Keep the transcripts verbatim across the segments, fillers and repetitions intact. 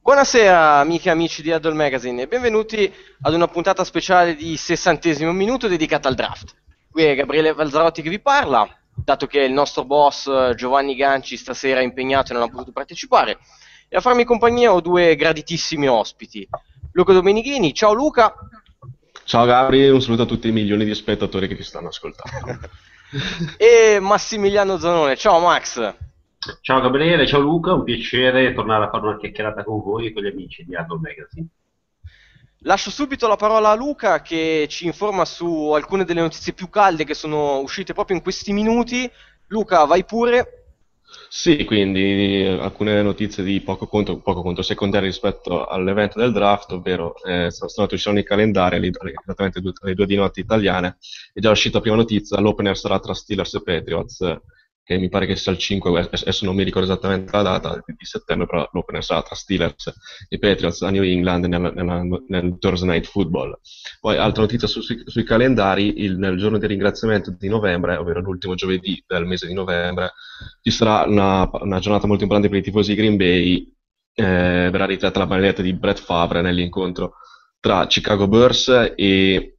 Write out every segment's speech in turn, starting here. Buonasera amiche e amici di Huddle Magazine e benvenuti ad una puntata speciale di sessantesimo minuto dedicata al draft. Qui è Gabriele Balzarotti che vi parla, dato che il nostro boss Giovanni Ganci stasera è impegnato e non ha potuto partecipare. E a farmi compagnia ho due graditissimi ospiti. Luca Domenighini, ciao Luca. Ciao Gabri, un saluto a tutti i milioni di spettatori che ti stanno ascoltando. E Massimiliano Zanone, ciao Max. Ciao Gabriele, ciao Luca, un piacere tornare a fare una chiacchierata con voi e con gli amici di Huddle Magazine. Lascio subito la parola a Luca che ci informa su alcune delle notizie più calde che sono uscite proprio in questi minuti. Luca, vai pure. Sì, quindi alcune notizie di poco conto, poco conto secondarie rispetto all'evento del draft, ovvero eh, sono stati usciti i calendari esattamente le due di notte italiane. È già uscita la prima notizia, l'opener sarà tra Steelers e Patriots, che mi pare che sia il cinque, adesso non mi ricordo esattamente la data, di settembre, però l'opener sarà tra Steelers e Patriots a New England nel, nel, nel Thursday Night Football. Poi altra notizia su, sui, sui calendari, il, nel giorno di ringraziamento di novembre, ovvero l'ultimo giovedì del mese di novembre, ci sarà una, una giornata molto importante per i tifosi di Green Bay, eh, verrà ritratta la bandiera di Brett Favre nell'incontro tra Chicago Bears e...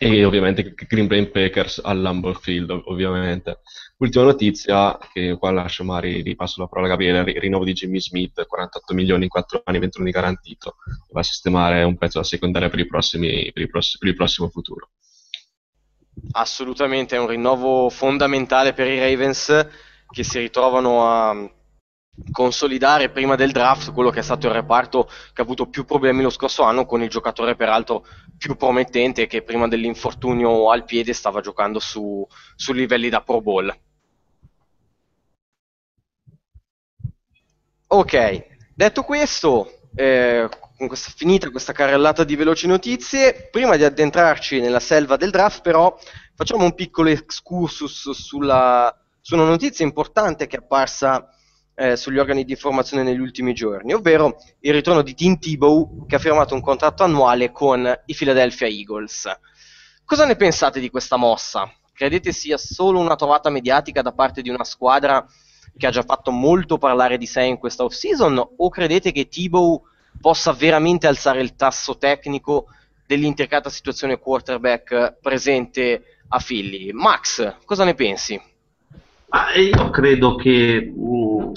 e ovviamente Green Bay Packers al Lambeau Field. Ovviamente ultima notizia, che qua lascio Mari, ripasso la parola a Gabriele, il rinnovo di Jimmy Smith, quarantotto milioni in quattro anni, ventuno garantito, va a sistemare un pezzo da secondaria per, i prossimi, per, i pross- per il prossimo futuro. Assolutamente, è un rinnovo fondamentale per i Ravens, che si ritrovano a consolidare prima del draft quello che è stato il reparto che ha avuto più problemi lo scorso anno, con il giocatore peraltro più promettente che prima dell'infortunio al piede stava giocando su, su livelli da Pro Bowl. Ok, detto questo, eh, con questa, finita questa carrellata di veloci notizie, prima di addentrarci nella selva del draft però facciamo un piccolo excursus sulla, su una notizia importante che è apparsa Eh, sugli organi di informazione negli ultimi giorni, ovvero il ritorno di Tim Tebow, che ha firmato un contratto annuale con i Philadelphia Eagles. Cosa ne pensate di questa mossa? Credete sia solo una trovata mediatica da parte di una squadra che ha già fatto molto parlare di sé in questa off-season, o credete che Tebow possa veramente alzare il tasso tecnico dell'intricata situazione quarterback presente a Philly? Max, cosa ne pensi? Ah, io credo che uh,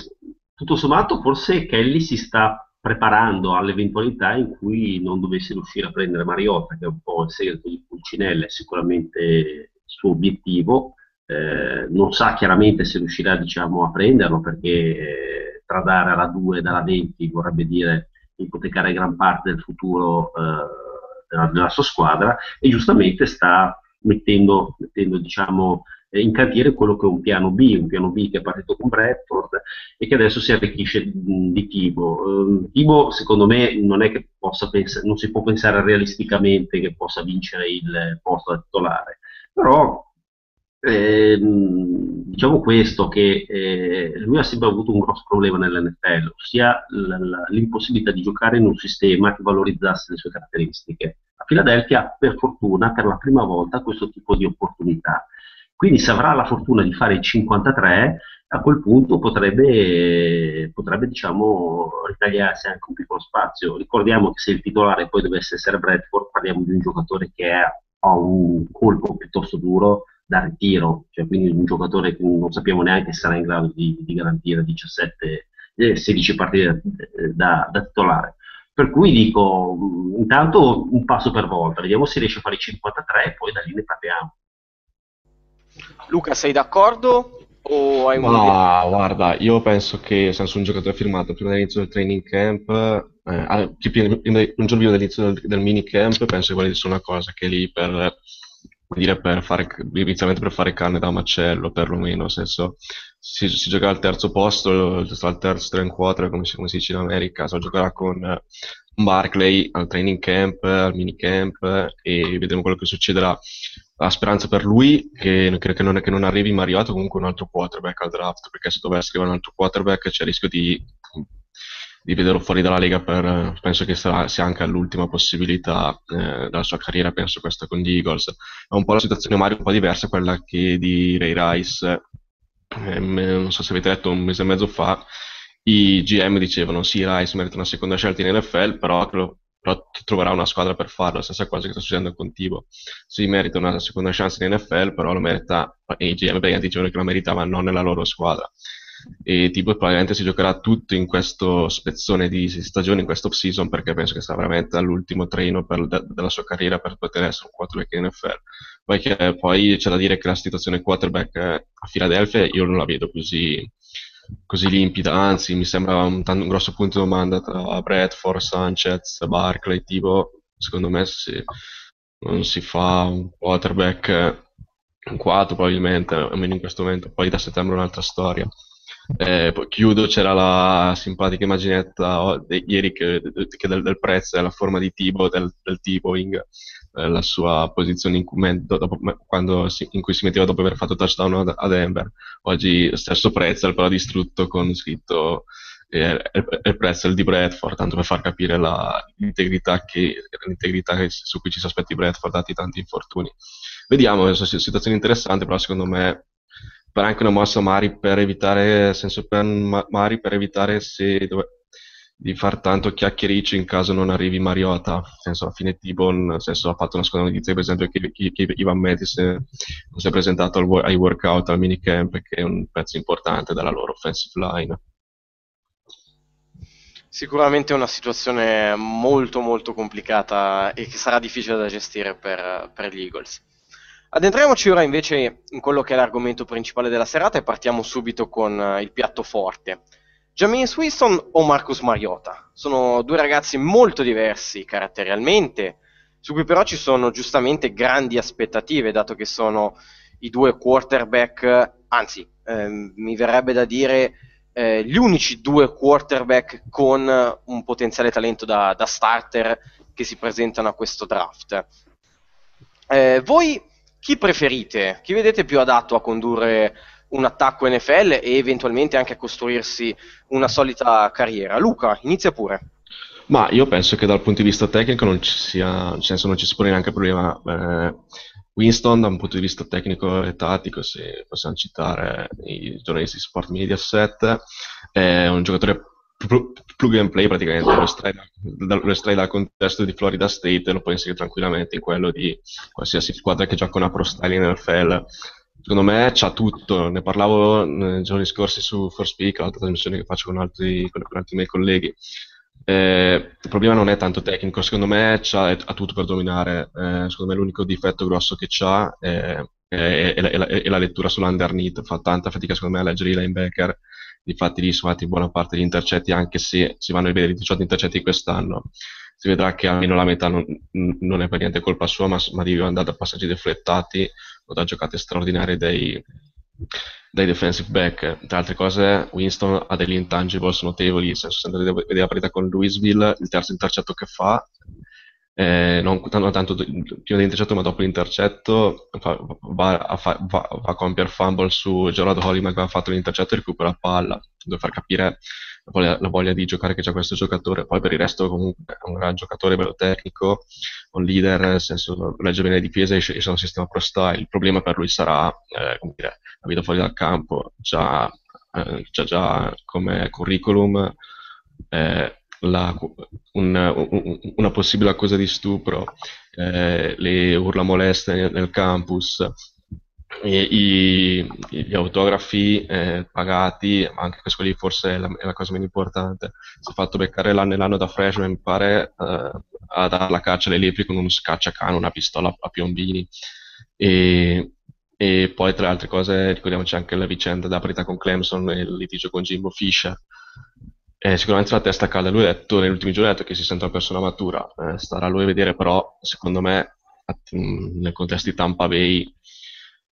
tutto sommato forse Kelly si sta preparando all'eventualità in cui non dovesse riuscire a prendere Mariota, che è un po' il segreto di Pulcinella, è sicuramente il suo obiettivo, eh, non sa chiaramente se riuscirà, diciamo, a prenderlo, perché eh, tradare alla due e dalla venti vorrebbe dire ipotecare gran parte del futuro eh, della, della sua squadra, e giustamente sta mettendo, mettendo diciamo in cantiere quello che è un piano B, un piano B che è partito con Bradford e che adesso si arricchisce di Tebow. Tebow secondo me non è che possa pensare, non si può pensare realisticamente che possa vincere il posto da titolare, però ehm, diciamo questo, che eh, lui ha sempre avuto un grosso problema nell'N F L, ossia l'impossibilità di giocare in un sistema che valorizzasse le sue caratteristiche. A Philadelphia per fortuna per la prima volta questo tipo di opportunità. Quindi se avrà la fortuna di fare il cinquantatré, a quel punto potrebbe, potrebbe diciamo, ritagliarsi anche un piccolo spazio. Ricordiamo che se il titolare poi dovesse essere Bradford, parliamo di un giocatore che ha un colpo piuttosto duro da ritiro, cioè quindi un giocatore che non sappiamo neanche se sarà in grado di, di garantire diciassette, sedici partite da, da titolare. Per cui dico, intanto un passo per volta, vediamo se riesce a fare il cinquantatré e poi da lì ne parliamo. Luca, sei d'accordo? O hai un... No, guarda, io penso che senso, un giocatore firmato prima dell'inizio del training camp, eh, un giorno dell'inizio del, del minicamp, penso che voglia essere una cosa che è lì per, dire, per fare inizialmente per fare carne da macello, perlomeno. Nel senso, si, si giocherà al terzo posto, al terzo trend quarter, come si, come si dice in America, si giocherà con Barkley al training camp, al minicamp, e vedremo quello che succederà. La speranza per lui che, che, non, che non arrivi Mariota, comunque un altro quarterback al draft, perché se dovesse arrivare un altro quarterback c'è il rischio di, di vederlo fuori dalla Lega, per, penso che sarà, sia anche l'ultima possibilità eh, della sua carriera, penso questa con gli Eagles. È un po' la situazione Mario un po' diversa, quella che di Ray Rice, eh, non so se avete letto un mese e mezzo fa, i G M dicevano sì, Rice merita una seconda scelta in N F L, però, però troverà una squadra per farlo. La stessa cosa che sta succedendo con Tebow, sì, merita una seconda chance in N F L, però lo merita, e i G M praticamente dicevano che lo meritava non nella loro squadra. E Tebow probabilmente si giocherà tutto in questo spezzone di stagione, in questo off-season, perché penso che sta veramente all'ultimo treno per, de, della sua carriera per poter essere un quarterback in N F L. Poi, che, poi c'è da dire che la situazione quarterback a Philadelphia io non la vedo così, così limpida, anzi mi sembra un, un grosso punto di domanda tra Bradford, Sanchez, Barkley, Tebow. Secondo me si, non si fa un quarterback in quattro probabilmente, almeno in questo momento, poi da settembre è un'altra storia. Eh, poi chiudo, c'era la simpatica immaginetta oh, de, ieri che, de, che del, del prezzo e la forma di Tebow, del, del Tebowing, eh, la sua posizione in cui, dopo, quando si, in cui si metteva dopo aver fatto touchdown ad, a Denver. Oggi stesso prezzo, però distrutto con scritto eh, il prezzo di Bradford, tanto per far capire la, l'integrità, che, l'integrità che, su cui ci si aspetti Bradford dati tanti infortuni. Vediamo, è una situazione interessante, però secondo me per anche una mossa Mari per evitare senso per Mari per evitare se, dove, di far tanto chiacchiericcio in caso non arrivi Mariota, nel senso alla fine Tebow, nel senso ha fatto una seconda notizia per esempio che, che, che Ivan Metis non si è presentato al, ai workout, al minicamp, che è un pezzo importante della loro offensive line. Sicuramente è una situazione molto molto complicata e che sarà difficile da gestire per, per gli Eagles. Addentriamoci ora invece in quello che è l'argomento principale della serata e partiamo subito con uh, il piatto forte. Jameis Winston o Marcus Mariota? Sono due ragazzi molto diversi caratterialmente, su cui però ci sono giustamente grandi aspettative, dato che sono i due quarterback, anzi, eh, mi verrebbe da dire eh, gli unici due quarterback con un potenziale talento da, da starter che si presentano a questo draft. Eh, voi... Chi preferite? Chi vedete più adatto a condurre un attacco N F L e eventualmente anche a costruirsi una solita carriera? Luca, inizia pure. Ma io penso che dal punto di vista tecnico non ci sia, nel senso non ci si pone neanche problema. Eh, Winston, da un punto di vista tecnico e tattico, se possiamo citare i giornalisti di Sport Mediaset, è un giocatore plug and play praticamente, lo estrai, da, lo estrai dal contesto di Florida State e lo puoi inserire tranquillamente in quello di qualsiasi squadra che gioca una pro style in N F L. Secondo me c'ha tutto, ne parlavo nei giorni scorsi su First Peak, l'altra trasmissione che faccio con altri, con, con altri miei colleghi. Eh, il problema non è tanto tecnico, secondo me c'ha, è, ha tutto per dominare. Eh, secondo me l'unico difetto grosso che c'ha è, è, è, è, la, è la lettura sull'underneath, fa tanta fatica secondo me a leggere i linebacker. Difatti lì sono fatti buona parte degli intercetti, anche se si vanno a vedere i diciotto intercetti quest'anno, si vedrà che almeno la metà non, non è per niente colpa sua, ma, ma deve andare da passaggi deflettati o da giocate straordinarie dei, dei defensive back. Tra altre cose Winston ha degli intangibles notevoli, nel senso, se andate a vedere la partita con Louisville, il terzo intercetto che fa, Eh, non tanto prima dell'intercetto ma dopo l'intercetto va a, fa, va, va a compiere fumble su Gerald Holliman che ha fatto l'intercetto e recupera la palla. Devo far capire la voglia, la voglia di giocare che c'ha questo giocatore. Poi per il resto comunque è un gran giocatore, bello tecnico, un leader, nel senso legge bene la difesa e c'è un sistema pro style. Il problema per lui sarà eh, come dire, la vita fuori dal campo, già, eh, già, già come curriculum eh, La, una, una possibile accusa di stupro, eh, le urla moleste nel, nel campus, e, i, gli autografi eh, pagati, anche questo lì forse è la, è la cosa meno importante. Si è fatto beccare l'anno e l'anno da freshman, mi pare, eh, a dare la caccia alle lepri con uno scacciacano, una pistola a piombini. E, e poi tra le altre cose ricordiamoci anche la vicenda della partita con Clemson e il litigio con Jimbo Fisher. Eh, sicuramente la testa calda, lui ha detto negli ultimi giorni ha detto che si sente una persona matura, eh, starà a lui a vedere, però secondo me nel contesto di Tampa Bay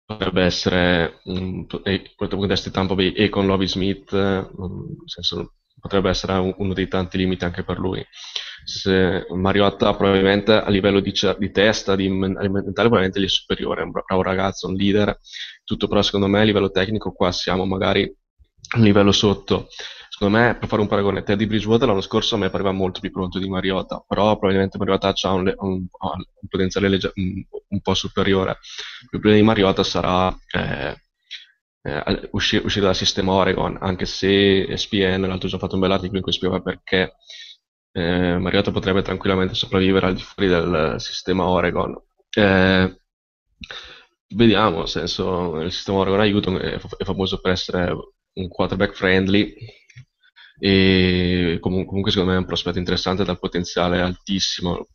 potrebbe essere nel contesto di Tampa Bay e con Lovie Smith, eh, nel senso, potrebbe essere un, uno dei tanti limiti anche per lui. Se Mariota probabilmente a livello di, di testa, di mentale probabilmente gli è superiore, è un bravo ragazzo, un leader, tutto, però secondo me a livello tecnico qua siamo magari a un livello sotto. Secondo me, per fare un paragone, Teddy Bridgewater l'anno scorso a me pareva molto più pronto di Mariota, però probabilmente Mariota ha un, un, un potenziale legge, un, un po' superiore. Il problema di Mariota sarà eh, eh, usci- uscire dal sistema Oregon, anche se E S P N l'altro giorno ha fatto un bell'articolo in cui spiega perché eh, Mariota potrebbe tranquillamente sopravvivere al di fuori del sistema Oregon. Eh, vediamo, nel senso, il sistema Oregon aiuta, è, f- è famoso per essere un quarterback friendly e comunque, comunque secondo me è un prospetto interessante dal potenziale altissimo.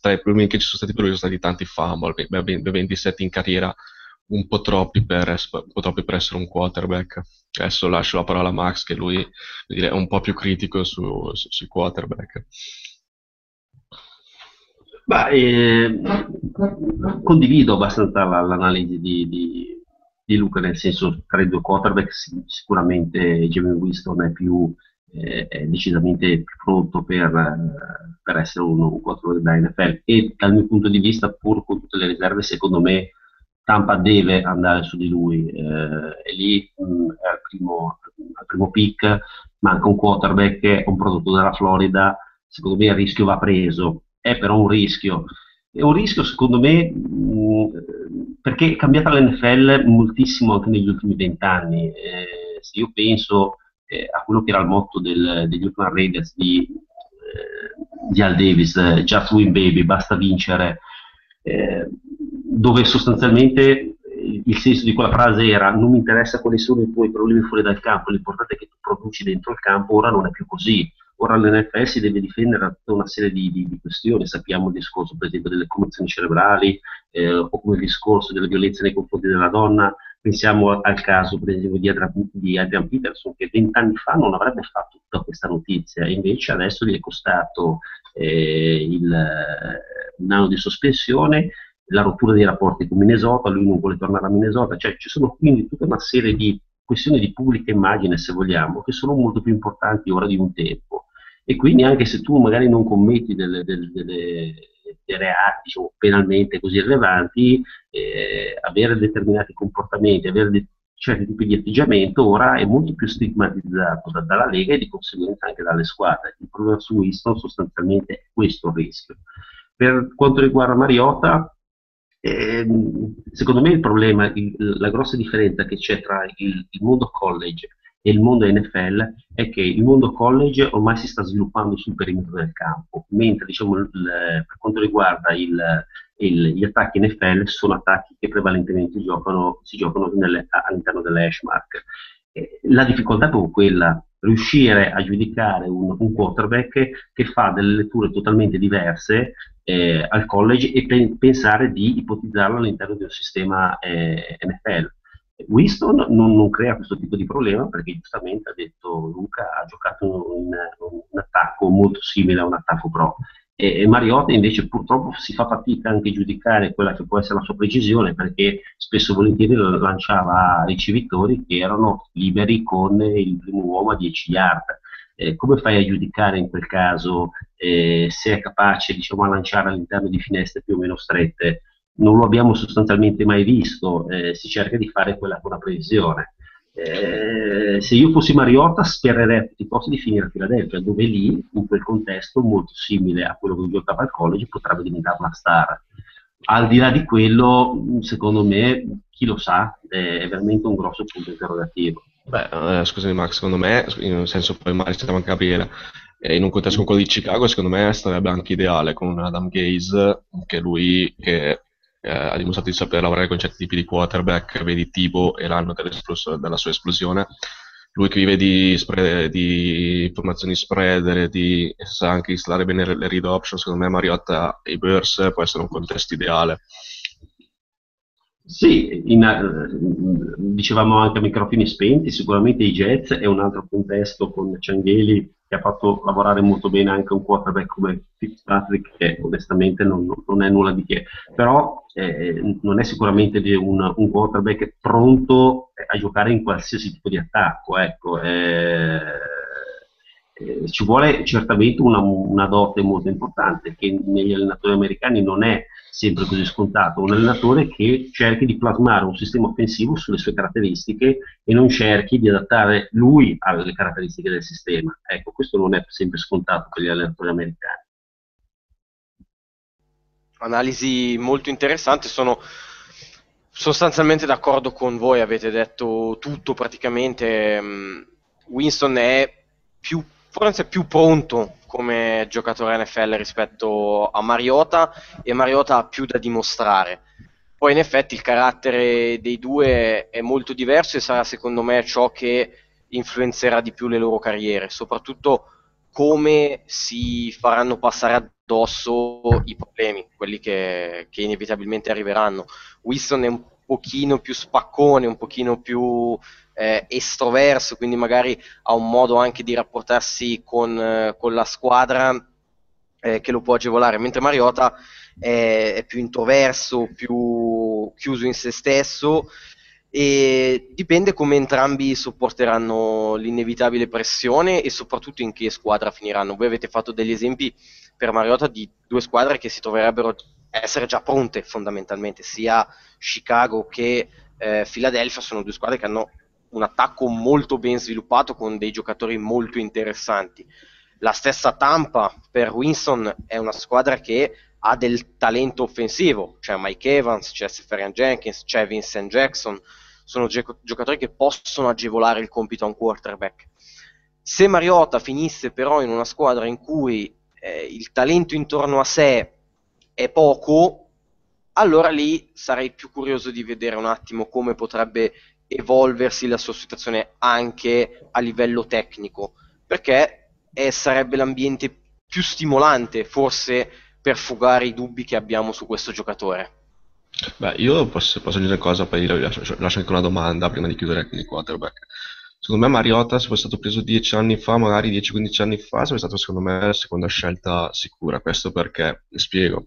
Tra i problemi che ci sono stati per lui sono stati tanti fumble, ventisette in carriera, un po' troppi per, un po' troppi per essere un quarterback. Adesso lascio la parola a Max, che lui è un po' più critico su, su, sui quarterback. Beh, eh, condivido abbastanza la, l'analisi di, di, di Luca, nel senso, tra i due quarterback sicuramente Jameis Winston è più eh, è decisamente più pronto per, per essere uno, un quarterback da N F L, e dal mio punto di vista, pur con tutte le riserve, secondo me Tampa deve andare su di lui, eh, e lì mh, al, primo, al primo pick manca un quarterback, un prodotto della Florida. Secondo me il rischio va preso, è però un rischio, è un rischio secondo me mh, perché è cambiata la N F L moltissimo anche negli ultimi vent'anni. Eh, se io penso eh, a quello che era il motto del, degli Oakland Raiders di, eh, di Al Davis, just win baby, basta vincere, eh, dove sostanzialmente il senso di quella frase era: non mi interessa quali sono i tuoi problemi fuori dal campo, l'importante è che tu produci dentro il campo. Ora non è più così, ora l'N F L si deve difendere da tutta una serie di, di, di questioni. Sappiamo il discorso per esempio delle commozioni cerebrali, eh, o come il discorso della violenza nei confronti della donna. Pensiamo al caso per esempio di Adrian, di Adrian Peterson, che vent'anni fa non avrebbe fatto tutta questa notizia, e invece adesso gli è costato eh, il, un anno di sospensione, la rottura dei rapporti con Minnesota, lui non vuole tornare a Minnesota. Cioè ci sono quindi tutta una serie di questioni di pubblica immagine, se vogliamo, che sono molto più importanti ora di un tempo, e quindi anche se tu magari non commetti delle, delle, delle, dei reati, diciamo, penalmente così rilevanti, eh, avere determinati comportamenti, avere de- certi tipi di atteggiamento ora è molto più stigmatizzato da- dalla Lega e di conseguenza anche dalle squadre. Il problema su Winston sostanzialmente è questo rischio. Per quanto riguarda Mariota, Eh, secondo me il problema, il, la grossa differenza che c'è tra il, il mondo college e il mondo N F L è che il mondo college ormai si sta sviluppando sul perimetro del campo, mentre diciamo il, per quanto riguarda il, il, gli attacchi N F L sono attacchi che prevalentemente giocano, si giocano nelle, all'interno delle hash mark. Eh, la difficoltà è proprio quella: riuscire a giudicare un, un quarterback che fa delle letture totalmente diverse eh, al college e pe- pensare di ipotizzarlo all'interno di un sistema eh, N F L. Winston non, non crea questo tipo di problema, perché giustamente ha detto Luca, ha giocato un, un attacco molto simile a un attacco pro, e, e Mariota invece purtroppo si fa fatica anche a giudicare quella che può essere la sua precisione, perché spesso volentieri lo lanciava a ricevitori che erano liberi con il primo uomo a dieci yard. Eh, come fai a giudicare in quel caso eh, se è capace, diciamo, a lanciare all'interno di finestre più o meno strette? Non lo abbiamo sostanzialmente mai visto, eh, si cerca di fare quella con una previsione. Eh, se io fossi Mariota spererei a tutti i costi di finire a Philadelphia, dove lì, in quel contesto molto simile a quello che giocava al college, potrebbe diventare una star. Al di là di quello, secondo me, chi lo sa, è veramente un grosso punto interrogativo. Beh, eh, scusami Max, secondo me, in un senso poi Mari stava anche Gabriele, eh, in un contesto con quello di Chicago, secondo me sarebbe anche ideale, con un Adam Gaze, che lui che... Eh, ha dimostrato di saper lavorare con certi tipi di quarterback. Vedi Tebow e l'anno della sua esplosione, lui che vive di, spread, di formazioni spread, di, sa anche installare bene le read option. Secondo me Mariota e Burse può essere un contesto ideale. Sì, in, dicevamo anche a microfoni spenti, sicuramente i Jets è un altro contesto con Ciangeli, che ha fatto lavorare molto bene anche un quarterback come Fitzpatrick, che onestamente non, non è nulla di che, però eh, non è sicuramente un, un quarterback pronto a giocare in qualsiasi tipo di attacco, ecco. eh, eh, ci vuole certamente una, una dote molto importante, che negli allenatori americani non è sempre così scontato, un allenatore che cerchi di plasmare un sistema offensivo sulle sue caratteristiche e non cerchi di adattare lui alle caratteristiche del sistema. Ecco, questo non è sempre scontato per gli allenatori americani. Analisi molto interessante, sono sostanzialmente d'accordo con voi, avete detto tutto praticamente. Winston è più, forse più pronto come giocatore N F L rispetto a Mariota, e Mariota ha più da dimostrare. Poi in effetti il carattere dei due è molto diverso e sarà secondo me ciò che influenzerà di più le loro carriere, soprattutto come si faranno passare addosso i problemi, quelli che, che inevitabilmente arriveranno. Winston è un pochino più spaccone, un pochino più eh, estroverso, quindi magari ha un modo anche di rapportarsi con, eh, con la squadra eh, che lo può agevolare, mentre Mariota è, è più introverso, più chiuso in se stesso, e dipende come entrambi sopporteranno l'inevitabile pressione e soprattutto in che squadra finiranno. Voi avete fatto degli esempi per Mariota di due squadre che si troverebbero a essere già pronte fondamentalmente, sia Chicago che eh, Philadelphia sono due squadre che hanno un attacco molto ben sviluppato con dei giocatori molto interessanti. La stessa Tampa per Winston è una squadra che ha del talento offensivo, c'è Mike Evans, c'è Seferian Jenkins, c'è Vincent Jackson, sono gio- giocatori che possono agevolare il compito a un quarterback. Se Mariota finisse però in una squadra in cui eh, il talento intorno a sé è poco, allora lì sarei più curioso di vedere un attimo come potrebbe evolversi la sua situazione anche a livello tecnico, perché eh, sarebbe l'ambiente più stimolante forse per fugare i dubbi che abbiamo su questo giocatore. Beh, io posso, posso dire una cosa, poi lascio, lascio anche una domanda prima di chiudere con il quarterback. Secondo me Mariota, se fosse stato preso dieci anni fa, magari dieci quindici anni fa, sarebbe stata secondo me la seconda scelta sicura. Questo perché, mi spiego,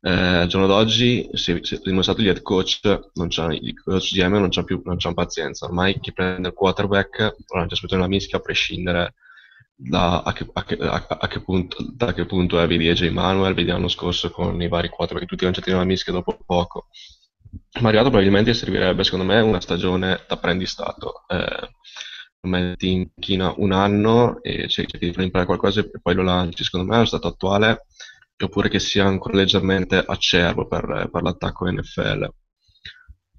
eh, al giorno d'oggi, se, se dimostrato gli head coach, non c'ha, i coach G M non c'ha più non c'ha pazienza, ormai chi prende il quarterback, ora non c'è assolutamente una mischia a prescindere Da a, che, a, che, a che punto, da che punto è. Vedi A J Manuel, vedi l'anno scorso con i vari quattro, perché tutti lanciati nella mischia dopo poco. Mariota probabilmente servirebbe, secondo me, una stagione d'apprendistato. Eh, lo metti in china un anno e cerchi di imparare qualcosa e poi lo lanci. Secondo me allo stato attuale, oppure che sia ancora leggermente acerbo per, per l'attacco N F L.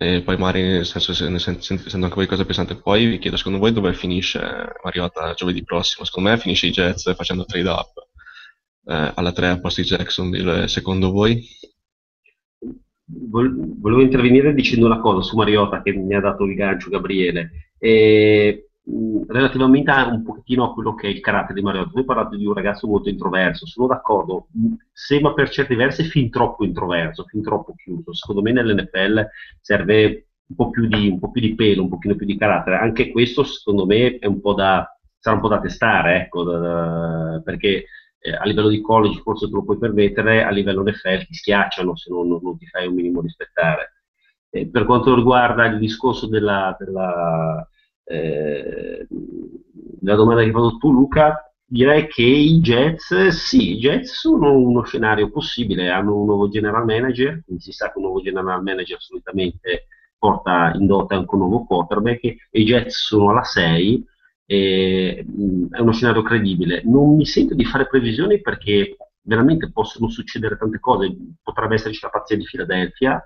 E poi Mari, nel senso, sentendo anche voi cosa pensate, poi vi chiedo, secondo voi dove finisce Mariota giovedì prossimo? Secondo me finisce i Jets facendo trade up eh, alla tre a posto di Jacksonville, secondo voi? Vol- volevo intervenire dicendo una cosa su Mariota che mi ha dato il gancio Gabriele, e, relativamente a un pochettino a quello che è il carattere di Mariota. Voi parlate di un ragazzo molto introverso, sono d'accordo, sembra per certi versi fin troppo introverso, fin troppo chiuso. Secondo me nell'N F L serve un po' più di, un po' più di pelo, un pochino più di carattere. Anche questo secondo me è un po' da, sarà un po' da testare, ecco, da, da, perché eh, a livello di college forse te lo puoi permettere, a livello N F L ti schiacciano se non, non, non ti fai un minimo rispettare. Eh, per quanto riguarda il discorso della... della Eh, la domanda che hai fatto tu, Luca, direi che i Jets, sì, i Jets sono uno scenario possibile, hanno un nuovo general manager, quindi si sa che un nuovo general manager solitamente porta in dote anche un nuovo quarterback, e i Jets sono alla sei, e, mh, è uno scenario credibile. Non mi sento di fare previsioni perché veramente possono succedere tante cose, potrebbe esserci la pazzia di Philadelphia,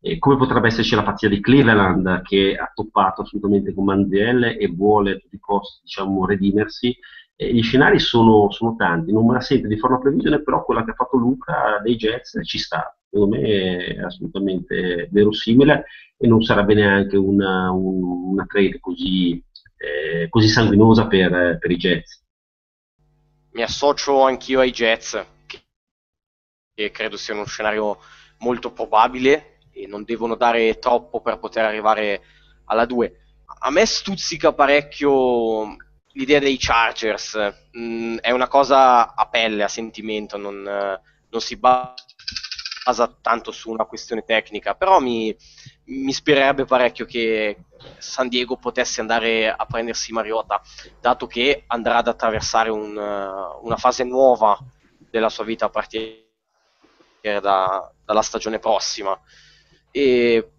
Eh, come potrebbe esserci la pazzia di Cleveland, che ha toppato assolutamente con Manziel e vuole a tutti i costi, diciamo, redimersi. Eh, gli scenari sono, sono tanti, non me la sento di fare una previsione, però quella che ha fatto Luca dei Jets ci sta, secondo me è assolutamente verosimile e non sarebbe neanche una, un, una trade così, eh, così sanguinosa per, per i Jets. Mi associo anch'io ai Jets, che credo sia uno scenario molto probabile, e non devono dare troppo per poter arrivare alla due. A me stuzzica parecchio l'idea dei Chargers, mm, è una cosa a pelle, a sentimento, non, non si basa tanto su una questione tecnica, però mi, mi ispirerebbe parecchio che San Diego potesse andare a prendersi Mariota, dato che andrà ad attraversare un, una fase nuova della sua vita a partire da, dalla stagione prossima. E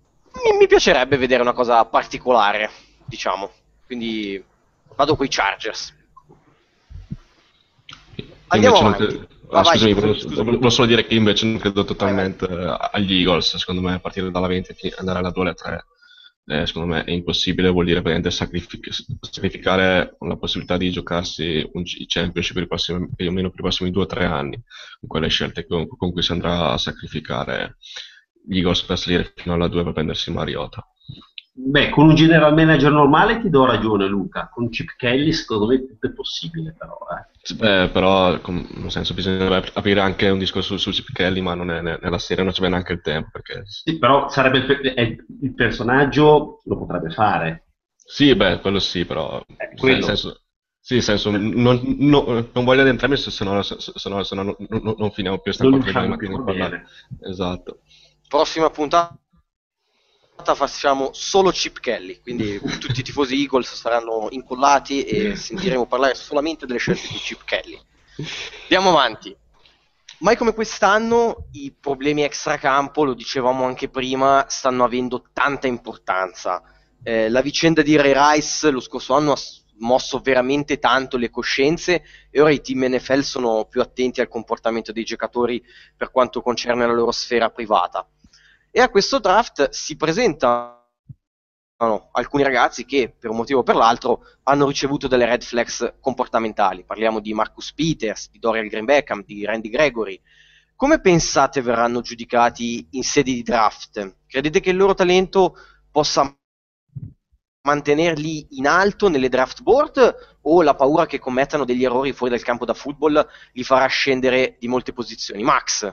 mi, mi piacerebbe vedere una cosa particolare, diciamo, quindi vado coi Chargers. Andiamo avanti. Ah, scusami, volevo solo dire che invece non credo totalmente eh, agli Eagles. Secondo me partire dalla venti e andare alla due alla tre eh, secondo me è impossibile, vuol dire praticamente sacrific- sacrificare la possibilità di giocarsi un championship per i prossimi, più o meno per i prossimi due o tre anni, con quelle scelte con, con cui si andrà a sacrificare gli Eagles per salire fino alla due per prendersi Mariota. Beh, con un general manager normale ti do ragione, Luca. Con Chip Kelly secondo me tutto è possibile, però eh. Beh, però com- nel senso bisogna aprire anche un discorso su, su Chip Kelly, ma non è, nella serie non c'è neanche il tempo, perché... Sì, però sarebbe il, pe- è, il personaggio lo potrebbe fare. Sì, beh, quello sì, però eh, quello. Nel senso, sì, nel senso non, no, non voglio addentrarmi, se no, se, se no, se no, no, no non finiamo più sta mattina di parlare. Esatto. Prossima puntata facciamo solo Chip Kelly, quindi tutti i tifosi Eagles saranno incollati e sentiremo parlare solamente delle scelte di Chip Kelly. Andiamo avanti. Mai come quest'anno i problemi extracampo, lo dicevamo anche prima, stanno avendo tanta importanza. Eh, la vicenda di Ray Rice lo scorso anno ha mosso veramente tanto le coscienze e ora i team N F L sono più attenti al comportamento dei giocatori per quanto concerne la loro sfera privata. E a questo draft si presentano alcuni ragazzi che per un motivo o per l'altro hanno ricevuto delle red flags comportamentali. Parliamo di Marcus Peters, di Dorian Green Beckham, di Randy Gregory. Come pensate verranno giudicati in sede di draft? Credete che il loro talento possa mantenerli in alto nelle draft board o la paura che commettano degli errori fuori dal campo da football li farà scendere di molte posizioni? Max?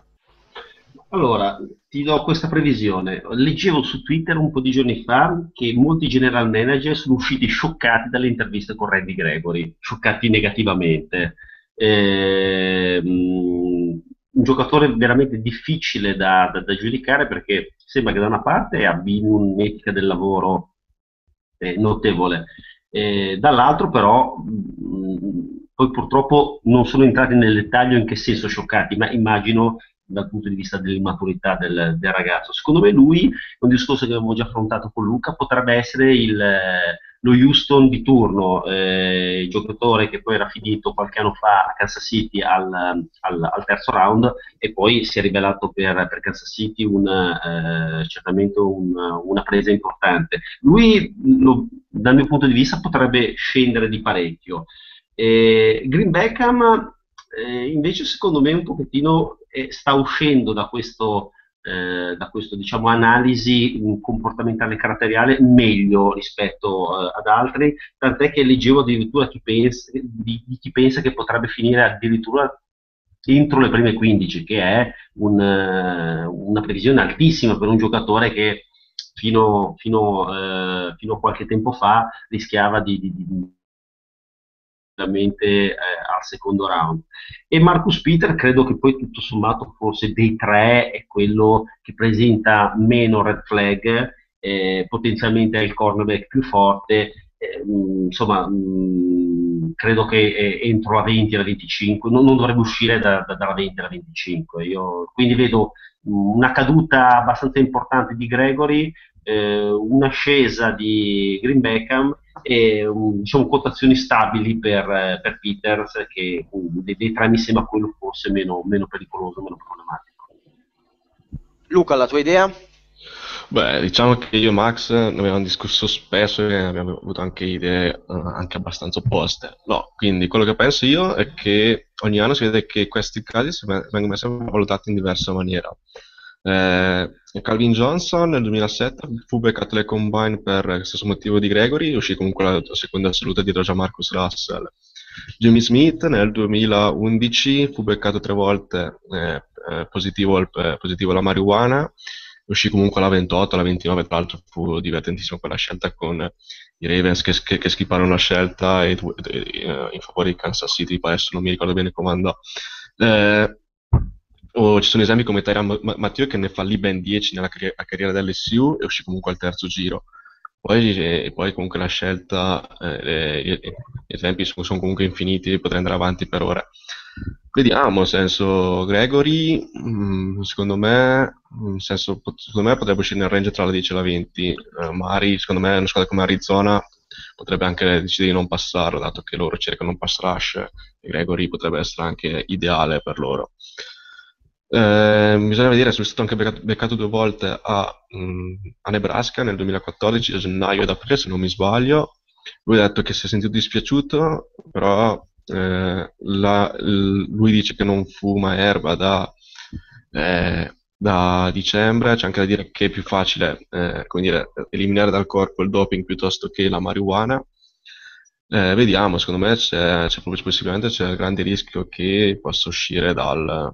Allora, ti do questa previsione. Leggevo su Twitter un po' di giorni fa che molti general manager sono usciti scioccati dalle interviste con Randy Gregory, scioccati negativamente. Eh, un giocatore veramente difficile da, da, da giudicare, perché sembra che da una parte abbini un'etica del lavoro eh, notevole, eh, dall'altro però... Mh, poi purtroppo non sono entrati nel dettaglio in che senso scioccati, ma immagino... dal punto di vista dell'immaturità del, del ragazzo. Secondo me lui, un discorso che avevo già affrontato con Luca, potrebbe essere il, lo Houston di turno, eh, il giocatore che poi era finito qualche anno fa a Kansas City al, al, al terzo round e poi si è rivelato per, per Kansas City una, eh, certamente una, una presa importante. Lui, lo, dal mio punto di vista, potrebbe scendere di parecchio. Eh, Green Beckham Eh, invece secondo me un pochettino eh, sta uscendo da questo, eh, da questo diciamo, analisi comportamentale caratteriale meglio rispetto eh, ad altri, tant'è che leggevo addirittura chi pensa, di, di chi pensa che potrebbe finire addirittura entro le prime quindici, che è un, una previsione altissima per un giocatore che fino, fino, eh, fino a qualche tempo fa rischiava di... di, di Eh, al secondo round. E Marcus Peters credo che poi tutto sommato forse dei tre è quello che presenta meno red flag, eh, potenzialmente è il cornerback più forte, eh, mh, insomma mh, credo che eh, entro la venti e la venticinque non, non dovrebbe uscire da, da, dalla venti alla venticinque. Io quindi vedo mh, una caduta abbastanza importante di Gregory, eh, un'ascesa di Green Beckham e um, diciamo quotazioni stabili per, per Peters, che um, dei, dei tre mi sembra quello forse meno, meno pericoloso, meno problematico. Luca, la tua idea? Beh, diciamo che io e Max ne avevamo discusso spesso e abbiamo avuto anche idee uh, anche abbastanza opposte, no? Quindi quello che penso io è che ogni anno si vede che questi casi vengono messi valutati in diversa maniera. Eh, Calvin Johnson nel duemilasette fu beccato alle combine per lo stesso motivo di Gregory, uscì comunque la seconda assoluta dietro a Marcus Russell. Jimmy Smith nel duemilaundici fu beccato tre volte eh, eh, positivo, al, eh, positivo alla marijuana, uscì comunque alla ventotto, alla ventinove, tra l'altro fu divertentissimo quella scelta con i Ravens che, che, che schipparono la scelta e, e, e, in favore di Kansas City, adesso non mi ricordo bene come andò. Eh, Oh, ci sono esempi come Tyrann Mathieu che ne fallì ben dieci nella carri- carriera dell'L S U e uscì comunque al terzo giro. Poi, eh, poi comunque la scelta, eh, eh, gli esempi sono, sono comunque infiniti, potrei andare avanti per ora. Vediamo, nel senso Gregory, mh, secondo me, nel senso, secondo me potrebbe uscire nel range tra la dieci e la venti. Eh, Mari, secondo me, una squadra come Arizona potrebbe anche decidere di non passarlo, dato che loro cercano un pass rush e Gregory potrebbe essere anche ideale per loro. Eh, bisogna vedere se è stato anche beccato, beccato due volte a, mh, a Nebraska nel duemilaquattordici, a gennaio ed aprile se non mi sbaglio. Lui ha detto che si è sentito dispiaciuto, però eh, la, l- lui dice che non fuma erba da, eh, da dicembre. C'è anche da dire che è più facile eh, come dire, eliminare dal corpo il doping piuttosto che la marijuana. Eh, vediamo, secondo me c'è, c'è proprio possibilmente c'è il grande rischio che possa uscire dal...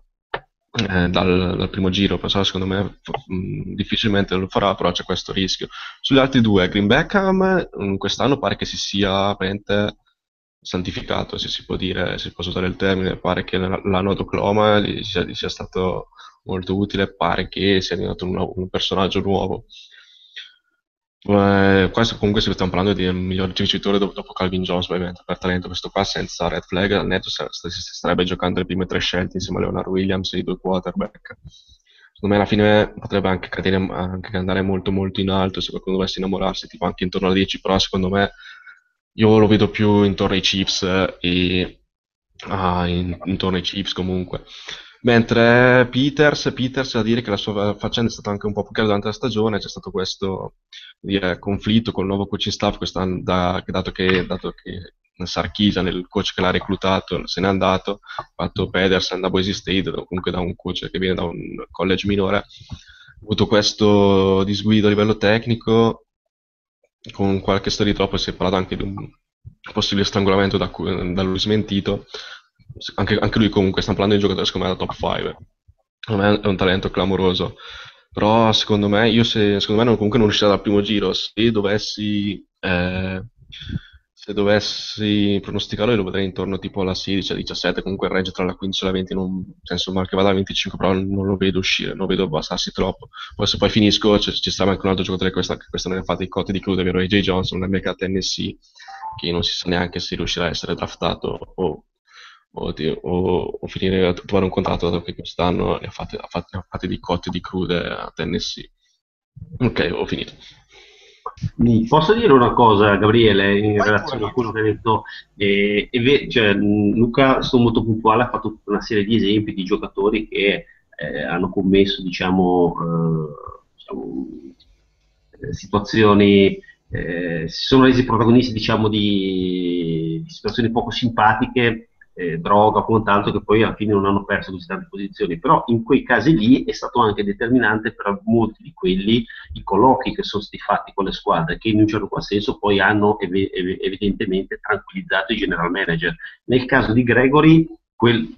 Eh, dal, dal primo giro, però secondo me mh, difficilmente lo farà, però c'è questo rischio. Sugli altri due, Green Beckham mh, quest'anno pare che si sia veramente santificato, se si può dire, se posso usare il termine. Pare che l'anodocloma gli sia, gli sia stato molto utile, pare che sia diventato un, un personaggio nuovo. Eh, questo comunque stiamo parlando di un miglior ricevitore dopo, dopo Calvin Johnson, ovviamente per talento. Questo qua senza red flag al netto si starebbe giocando le prime tre scelte insieme a Leonard Williams e i due quarterback. Secondo me alla fine potrebbe anche, cadere, anche andare molto molto in alto se qualcuno dovesse innamorarsi, tipo anche intorno alla dieci, però secondo me io lo vedo più intorno ai Chiefs e ah, in, intorno ai Chiefs comunque. Mentre Peters, Peters a dire che la sua faccenda è stata anche un po' più cara durante la stagione. C'è stato questo dire, conflitto col nuovo coaching staff quest'anno, da, dato che, dato che Sarkisian, il coach che l'ha reclutato, se n'è andato, ha fatto Pedersen da Boise State, comunque da un coach che viene da un college minore. Ha avuto questo disguido a livello tecnico, con qualche storia di troppo. Si è parlato anche di un possibile strangolamento da, da lui smentito. Anche, anche lui comunque, sta parlando di un giocatore secondo me da top cinque, non è un talento clamoroso, però secondo me io se, secondo me non, comunque non riuscirà dal primo giro. Se dovessi eh, se dovessi pronosticarlo, io lo vedrei intorno tipo alla sedici a diciassette, comunque il range tra la quindici e la venti, non senso mal che vada a venticinque, però non lo vedo uscire, non lo vedo abbassarsi troppo. Poi se poi finisco c- ci sarà anche un altro giocatore che questa, questa non è fatta i cotti di chiudere, ovvero A J Johnson, una mega Tennessee, che non si sa neanche se riuscirà a essere draftato o O, di, o, o finire a trovare un contratto, dato che quest'anno ne ha fatti di cotte di crude a Tennessee. Ok, ho finito. Posso dire una cosa, Gabriele, in Vai relazione a quello che hai detto? Eh, e, cioè, Luca, sono molto puntuale, ha fatto una serie di esempi di giocatori che eh, hanno commesso diciamo, eh, diciamo situazioni, eh, si sono resi protagonisti diciamo, di, di situazioni poco simpatiche. Eh, droga con tanto che poi alla fine non hanno perso così tante posizioni, però in quei casi lì è stato anche determinante per molti di quelli i colloqui che sono stati fatti con le squadre, che in un certo qual senso poi hanno ev- ev- evidentemente tranquillizzato i general manager. Nel caso di Gregory, quel,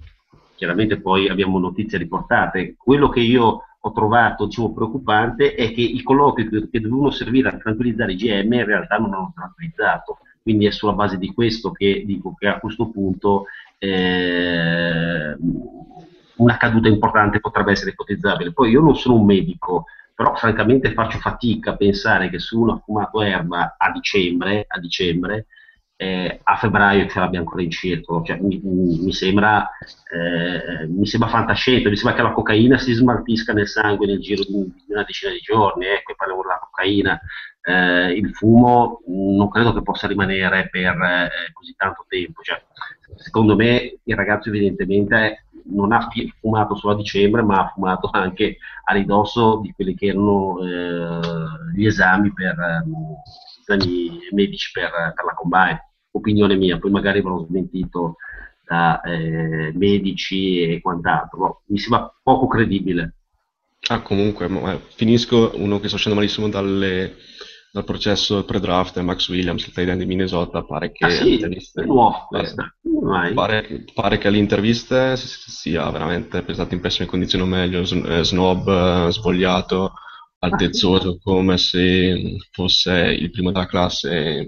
chiaramente poi abbiamo notizie riportate, quello che io ho trovato diciamo, preoccupante è che i colloqui che, che dovevano servire a tranquillizzare i G M in realtà non hanno tranquillizzato, quindi è sulla base di questo che dico che a questo punto Eh, una caduta importante potrebbe essere ipotizzabile. Poi io non sono un medico, però francamente faccio fatica a pensare che se uno ha fumato erba a dicembre, a dicembre eh, a febbraio ce l'abbia ancora in circolo, cioè, mi, mi, sembra, eh, mi sembra fantascienza, mi sembra che la cocaina si smaltisca nel sangue nel giro di una decina di giorni, ecco, eh, parliamo della cocaina. Eh, il fumo non credo che possa rimanere per eh, così tanto tempo, cioè, secondo me il ragazzo evidentemente non ha fumato solo a dicembre, ma ha fumato anche a ridosso di quelli che erano eh, gli esami per esami medici per, per la combine. Opinione mia, poi magari l'ho smentito da eh, medici e quant'altro, no, mi sembra poco credibile. Ah, comunque ma, finisco uno che sta uscendo malissimo dalle dal processo pre-draft, Max Williams, il tight end di Minnesota, pare che, ah, sì? Wow, pare, pare, pare che alle interviste sia veramente pesato in pessime condizioni, o meglio, snob, svogliato, altezzoso, come se fosse il primo della classe.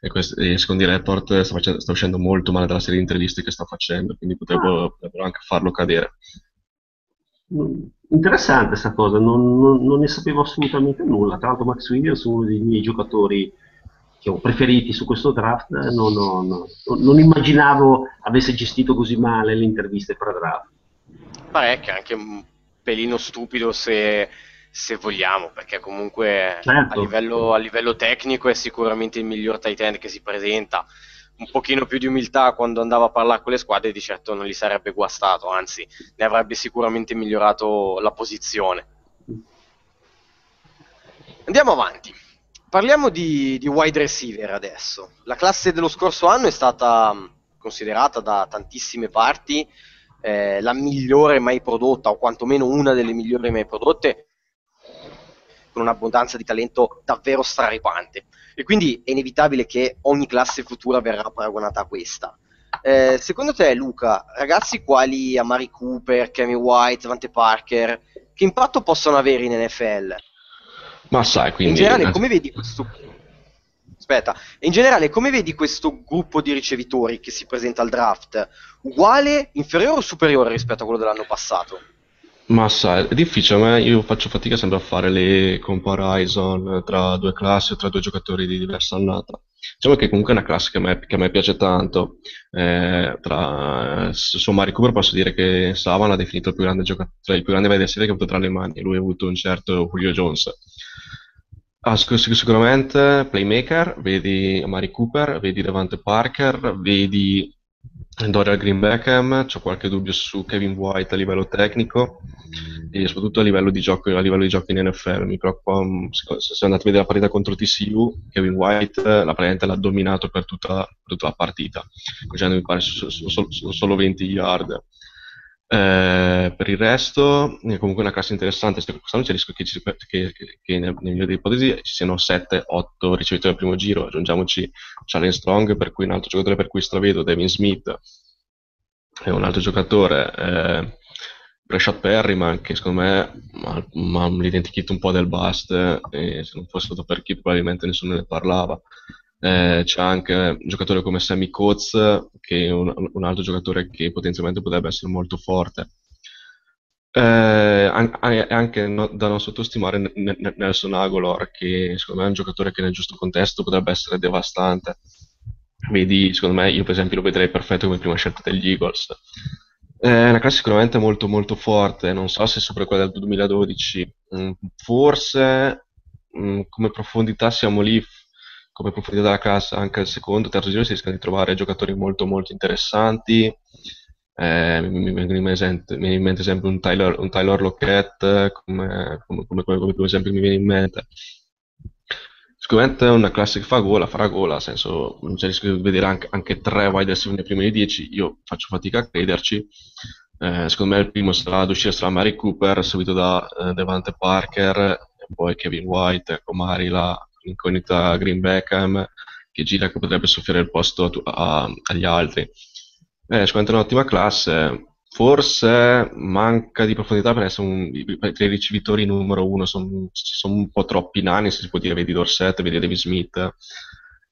E, quest- e secondo i report sta, facendo, sta uscendo molto male dalla serie di interviste che sta facendo, quindi potrebbero, ah. potrebbero anche farlo cadere. Interessante questa cosa, non, non, non ne sapevo assolutamente nulla. Tra l'altro Max Williams è uno dei miei giocatori che ho preferiti su questo draft, non, non, non, non immaginavo avesse gestito così male le interviste per draft. Parecchio, anche un pelino stupido se, se vogliamo, perché comunque certo. a, livello, a livello tecnico è sicuramente il miglior tight end che si presenta. Un pochino più di umiltà quando andava a parlare con le squadre di certo non gli sarebbe guastato, anzi ne avrebbe sicuramente migliorato la posizione. Andiamo avanti, parliamo di, di wide receiver adesso. La classe dello scorso anno è stata considerata da tantissime parti eh, la migliore mai prodotta, o quantomeno una delle migliori mai prodotte, con un'abbondanza di talento davvero straripante, e quindi è inevitabile che ogni classe futura verrà paragonata a questa. Eh, secondo te, Luca, ragazzi quali Amari Cooper, Kevin White, Davante Parker, che impatto possono avere in N F L? Ma sai, quindi... In generale, come vedi questo... Aspetta. In generale, come vedi questo gruppo di ricevitori che si presenta al draft? Uguale, inferiore o superiore rispetto a quello dell'anno passato? Ma sai, è difficile, ma io faccio fatica sempre a fare le comparison tra due classi o tra due giocatori di diversa annata. Diciamo che comunque è una classe che a me, che a me piace tanto. Eh, tra su Mari Cooper posso dire che Savan ha definito il più grande giocatore, cioè il più grande wide receiver che ha avuto tra le mani. Lui ha avuto un certo Julio Jones. Ah, sic- sicuramente playmaker, vedi Amari Cooper, vedi Davante Parker, vedi Dorian Green Beckham. C'ho qualche dubbio su Kevin White a livello tecnico e soprattutto a livello di gioco, a livello di gioco in N F L. Mi preoccupa, se andate a vedere la partita contro T C U, Kevin White la praticamente l'ha dominato per tutta, tutta la partita, mi pare su, su, su, su, solo venti yard. Eh, per il resto è comunque una classe interessante. Quest'anno c'è il rischio che, ci, che, che, che nel migliore delle ipotesi ci siano sette otto ricevitori al primo giro. Aggiungiamoci Charlie Strong, per cui un altro giocatore per cui stravedo Devin Smith è un altro giocatore, eh, Rashad Perryman, che secondo me ha l'identikit un po' del bust, e se non fosse stato per chi probabilmente nessuno ne parlava. Eh, c'è anche un giocatore come Sammy Coates, che è un, un altro giocatore che potenzialmente potrebbe essere molto forte. Eh, an- anche no, da non sottostimare N- N- Nelson Agholor, che secondo me è un giocatore che nel giusto contesto potrebbe essere devastante. Vedi, secondo me, io per esempio lo vedrei perfetto come prima scelta degli Eagles. È eh, una classe sicuramente molto molto forte, non so se sopra quella del duemiladodici, mm, forse mm, come profondità siamo lì. Come profondità della classe, anche al secondo, terzo giro si rischiano di trovare giocatori molto molto interessanti. Eh, mi viene in mente sempre un Tyler, un Tyler Lockett, come, come, come, come, come esempio mi viene in mente. Sicuramente è una classe che fa gola, farà gola, nel senso non c'è rischio di vedere anche, anche tre wide receiver nei primi dieci, io faccio fatica a crederci. Eh, secondo me il primo sarà ad uscire sarà Amari Cooper, seguito da eh, Davante Parker, e poi Kevin White, Omari la incognita Green Beckham che gira, che potrebbe soffrire il posto a, a, agli altri. Eh, sicuramente è un'ottima classe, forse manca di profondità per essere un, perché i ricevitori numero uno sono, sono un po' troppi nani, se si può dire. Vedi Dorsett, vedi Davis Smith,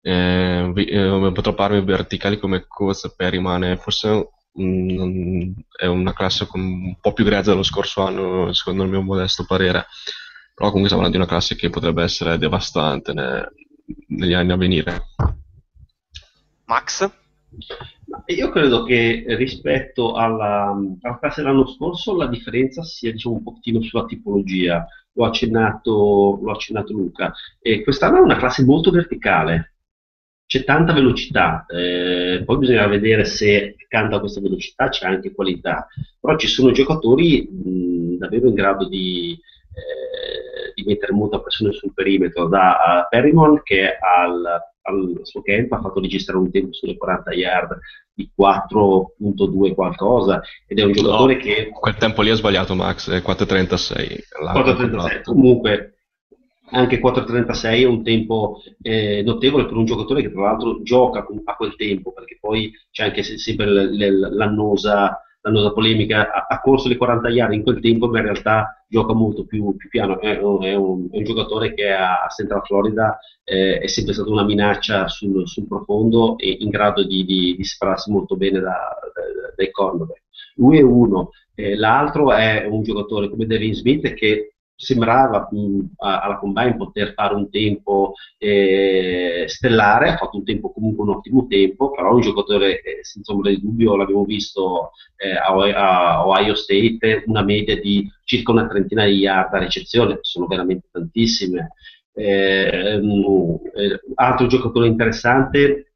eh, eh, un po' troppo armi verticali come Coates, Perryman. Forse mm, è una classe con un po' più grezza dello scorso anno, secondo il mio modesto parere. Però comunque stiamo parlando di una classe che potrebbe essere devastante ne, negli anni a venire. Max? Io credo che rispetto alla, alla classe dell'anno scorso la differenza sia, diciamo, un pochino sulla tipologia. L'ho accennato, l'ho accennato Luca. E quest'anno è una classe molto verticale, c'è tanta velocità, eh, poi bisogna vedere se accanto a questa velocità c'è anche qualità. Però ci sono giocatori mh, davvero in grado di... Eh, di mettere molta pressione sul perimetro, da uh, Perryman, che al, al suo camp ha fatto registrare un tempo sulle quaranta yard di quattro virgola due qualcosa, ed è un giocatore no, che quel tempo lì ha sbagliato Max, è quattro trentasei, quattro trentasei comunque anche quattro trentasei è un tempo eh, notevole per un giocatore che tra l'altro gioca a quel tempo, perché poi c'è anche sempre l- l- l'annosa la nostra polemica, ha corso le quaranta yard in quel tempo, ma in realtà gioca molto più, più piano. È un, è, un, è un giocatore che a Central Florida eh, è sempre stata una minaccia sul, sul profondo, e in grado di, di, di separarsi molto bene da, da, dai cornerback. Lui è uno, eh, l'altro è un giocatore come Devin Smith, che sembrava mh, alla Combine poter fare un tempo eh, stellare, ha fatto un tempo comunque un ottimo tempo, però un giocatore eh, senza ombra di dubbio, l'abbiamo visto eh, a Ohio State, una media di circa una trentina di yard a ricezione, sono veramente tantissime. Eh, mh, eh, altro giocatore interessante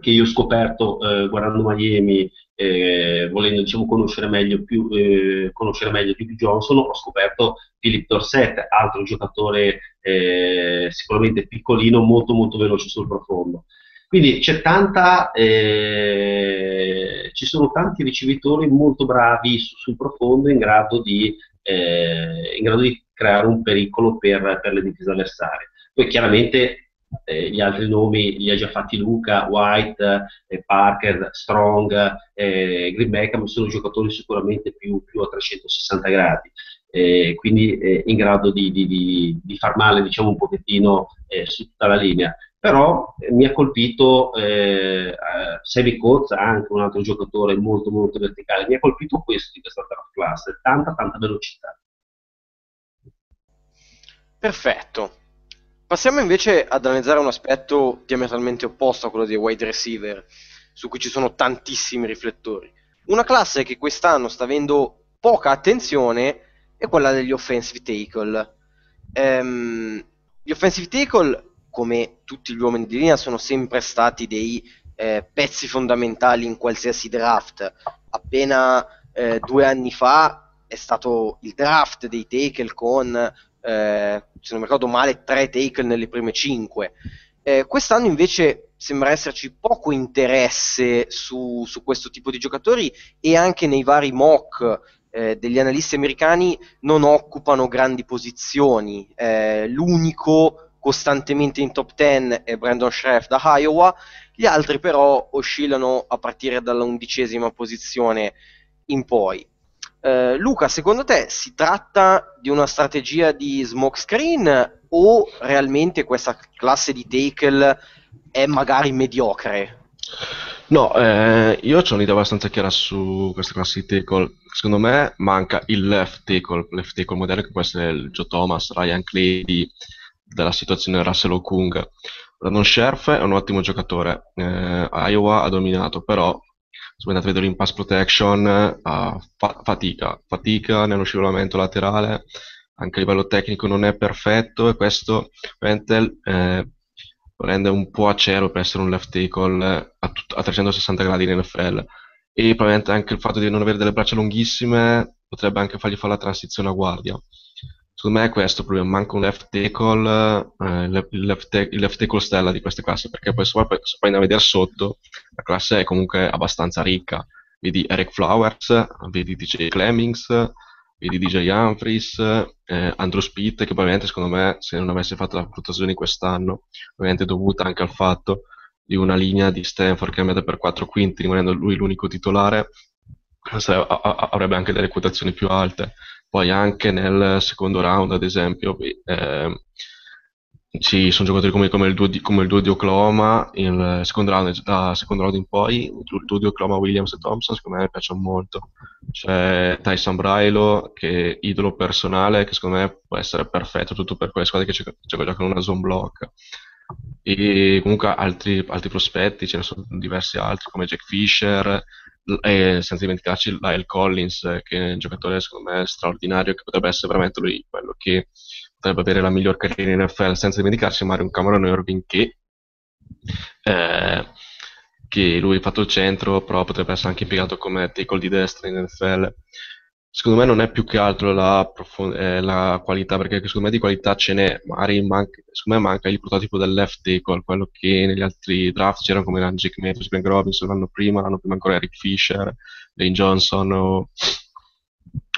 che io ho scoperto eh, guardando Miami, eh, volendo diciamo, conoscere meglio più eh, conoscere meglio Duke Johnson, ho scoperto Philip Dorsett, altro giocatore eh, sicuramente piccolino, molto molto veloce sul profondo. Quindi c'è tanta, eh, ci sono tanti ricevitori molto bravi su, sul profondo in grado di, eh, in grado di creare un pericolo per, per le difese avversarie. Poi chiaramente eh, gli altri nomi li ha già fatti Luca, White, eh, Parker, Strong, eh, Green Beckham, sono giocatori sicuramente più, più a trecentosessanta gradi. Eh, quindi eh, in grado di, di, di, di far male diciamo un pochettino eh, su tutta la linea, però eh, mi ha colpito eh, Sammy Coates, anche un altro giocatore molto molto verticale, mi ha colpito questo di questa draft class, tanta tanta velocità. Perfetto, passiamo invece ad analizzare un aspetto diametralmente opposto a quello dei wide receiver, su cui ci sono tantissimi riflettori. Una classe che quest'anno sta avendo poca attenzione è quella degli offensive tackle. Um, gli offensive tackle, come tutti gli uomini di linea, sono sempre stati dei eh, pezzi fondamentali in qualsiasi draft. Appena eh, due anni fa è stato il draft dei tackle con, eh, se non mi ricordo male, tre tackle nelle prime cinque. Eh, quest'anno invece sembra esserci poco interesse su, su questo tipo di giocatori, e anche nei vari mock degli analisti americani non occupano grandi posizioni. Eh, l'unico costantemente in top dieci è Brandon Schreff da Iowa, gli altri però oscillano a partire dalla undicesima posizione in poi. Eh, Luca, secondo te si tratta di una strategia di smokescreen o realmente questa classe di tackle è magari mediocre? No, eh, io ho un'idea abbastanza chiara su questa classe di tackle. Secondo me manca il left tackle, left tackle modello che può essere il Joe Thomas, Ryan Clady, della situazione Russell Okung. Brandon Scherff è un ottimo giocatore, eh, Iowa ha dominato, però se andate a vedere in pass protection uh, fa- fatica, fatica nello scivolamento laterale, anche a livello tecnico non è perfetto, e questo ovviamente eh, lo rende un po' acero per essere un left tackle a, tut- a trecentosessanta gradi in N F L, e probabilmente anche il fatto di non avere delle braccia lunghissime potrebbe anche fargli fare la transizione a guardia. Secondo me è questo il problema, manca un left tackle, eh, il, left te- il left tackle stella di queste classi, perché poi se poi andiamo a vedere sotto, la classe è comunque abbastanza ricca, vedi Eric Flowers, vedi D J Clemmings, vedi D J Humphries, eh, Andrew Spitt, che probabilmente secondo me se non avesse fatto la valutazione quest'anno, ovviamente dovuta anche al fatto di una linea di Stanford cambiata per quattro quinti, rimanendo lui l'unico titolare, sare- a- a- avrebbe anche delle quotazioni più alte. Poi anche nel secondo round, ad esempio, eh, ci sono giocatori come, come, il duo di, come il duo di Oklahoma, il secondo round, da secondo round in poi, il duo di Oklahoma, Williams e Thompson, secondo me piacciono molto. C'è Tyson Brailo, che è idolo personale, che secondo me può essere perfetto tutto per quelle squadre che gio- giocano una zone block. E comunque altri, altri prospetti, ce ne sono diversi altri come Jack Fisher e, senza dimenticarci, Lyle Collins, che è un giocatore secondo me straordinario, che potrebbe essere veramente lui quello che potrebbe avere la miglior carriera in N F L, senza dimenticarci Marion Cameron Irving, che, eh, che lui ha fatto il centro, però potrebbe essere anche impiegato come tackle di destra in N F L. Secondo me non è più che altro la, profond- eh, la qualità, perché secondo me di qualità ce n'è, magari manca, secondo me manca il prototipo del left tackle, quello che negli altri draft c'erano, come l'Angie Metris, Ben Robinson l'anno prima, l'anno prima ancora Eric Fisher, Lane Johnson o,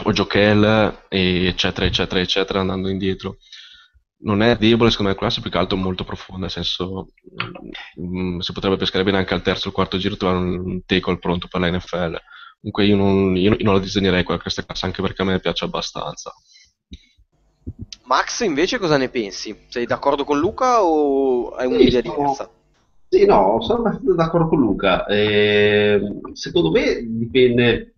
o Jokel, e eccetera eccetera eccetera, andando indietro. Non è debole, secondo me, classe, più che altro molto profonda, nel senso mh, si potrebbe pescare bene anche al terzo o quarto giro, trovare un, un tackle pronto per la N F L. Comunque io non, io non la disegnerei questa classe, anche perché a me piace abbastanza. Max, invece, cosa ne pensi? Sei d'accordo con Luca o hai un'idea sì, diversa? Sì, no, sono d'accordo con Luca. Eh, secondo me dipende...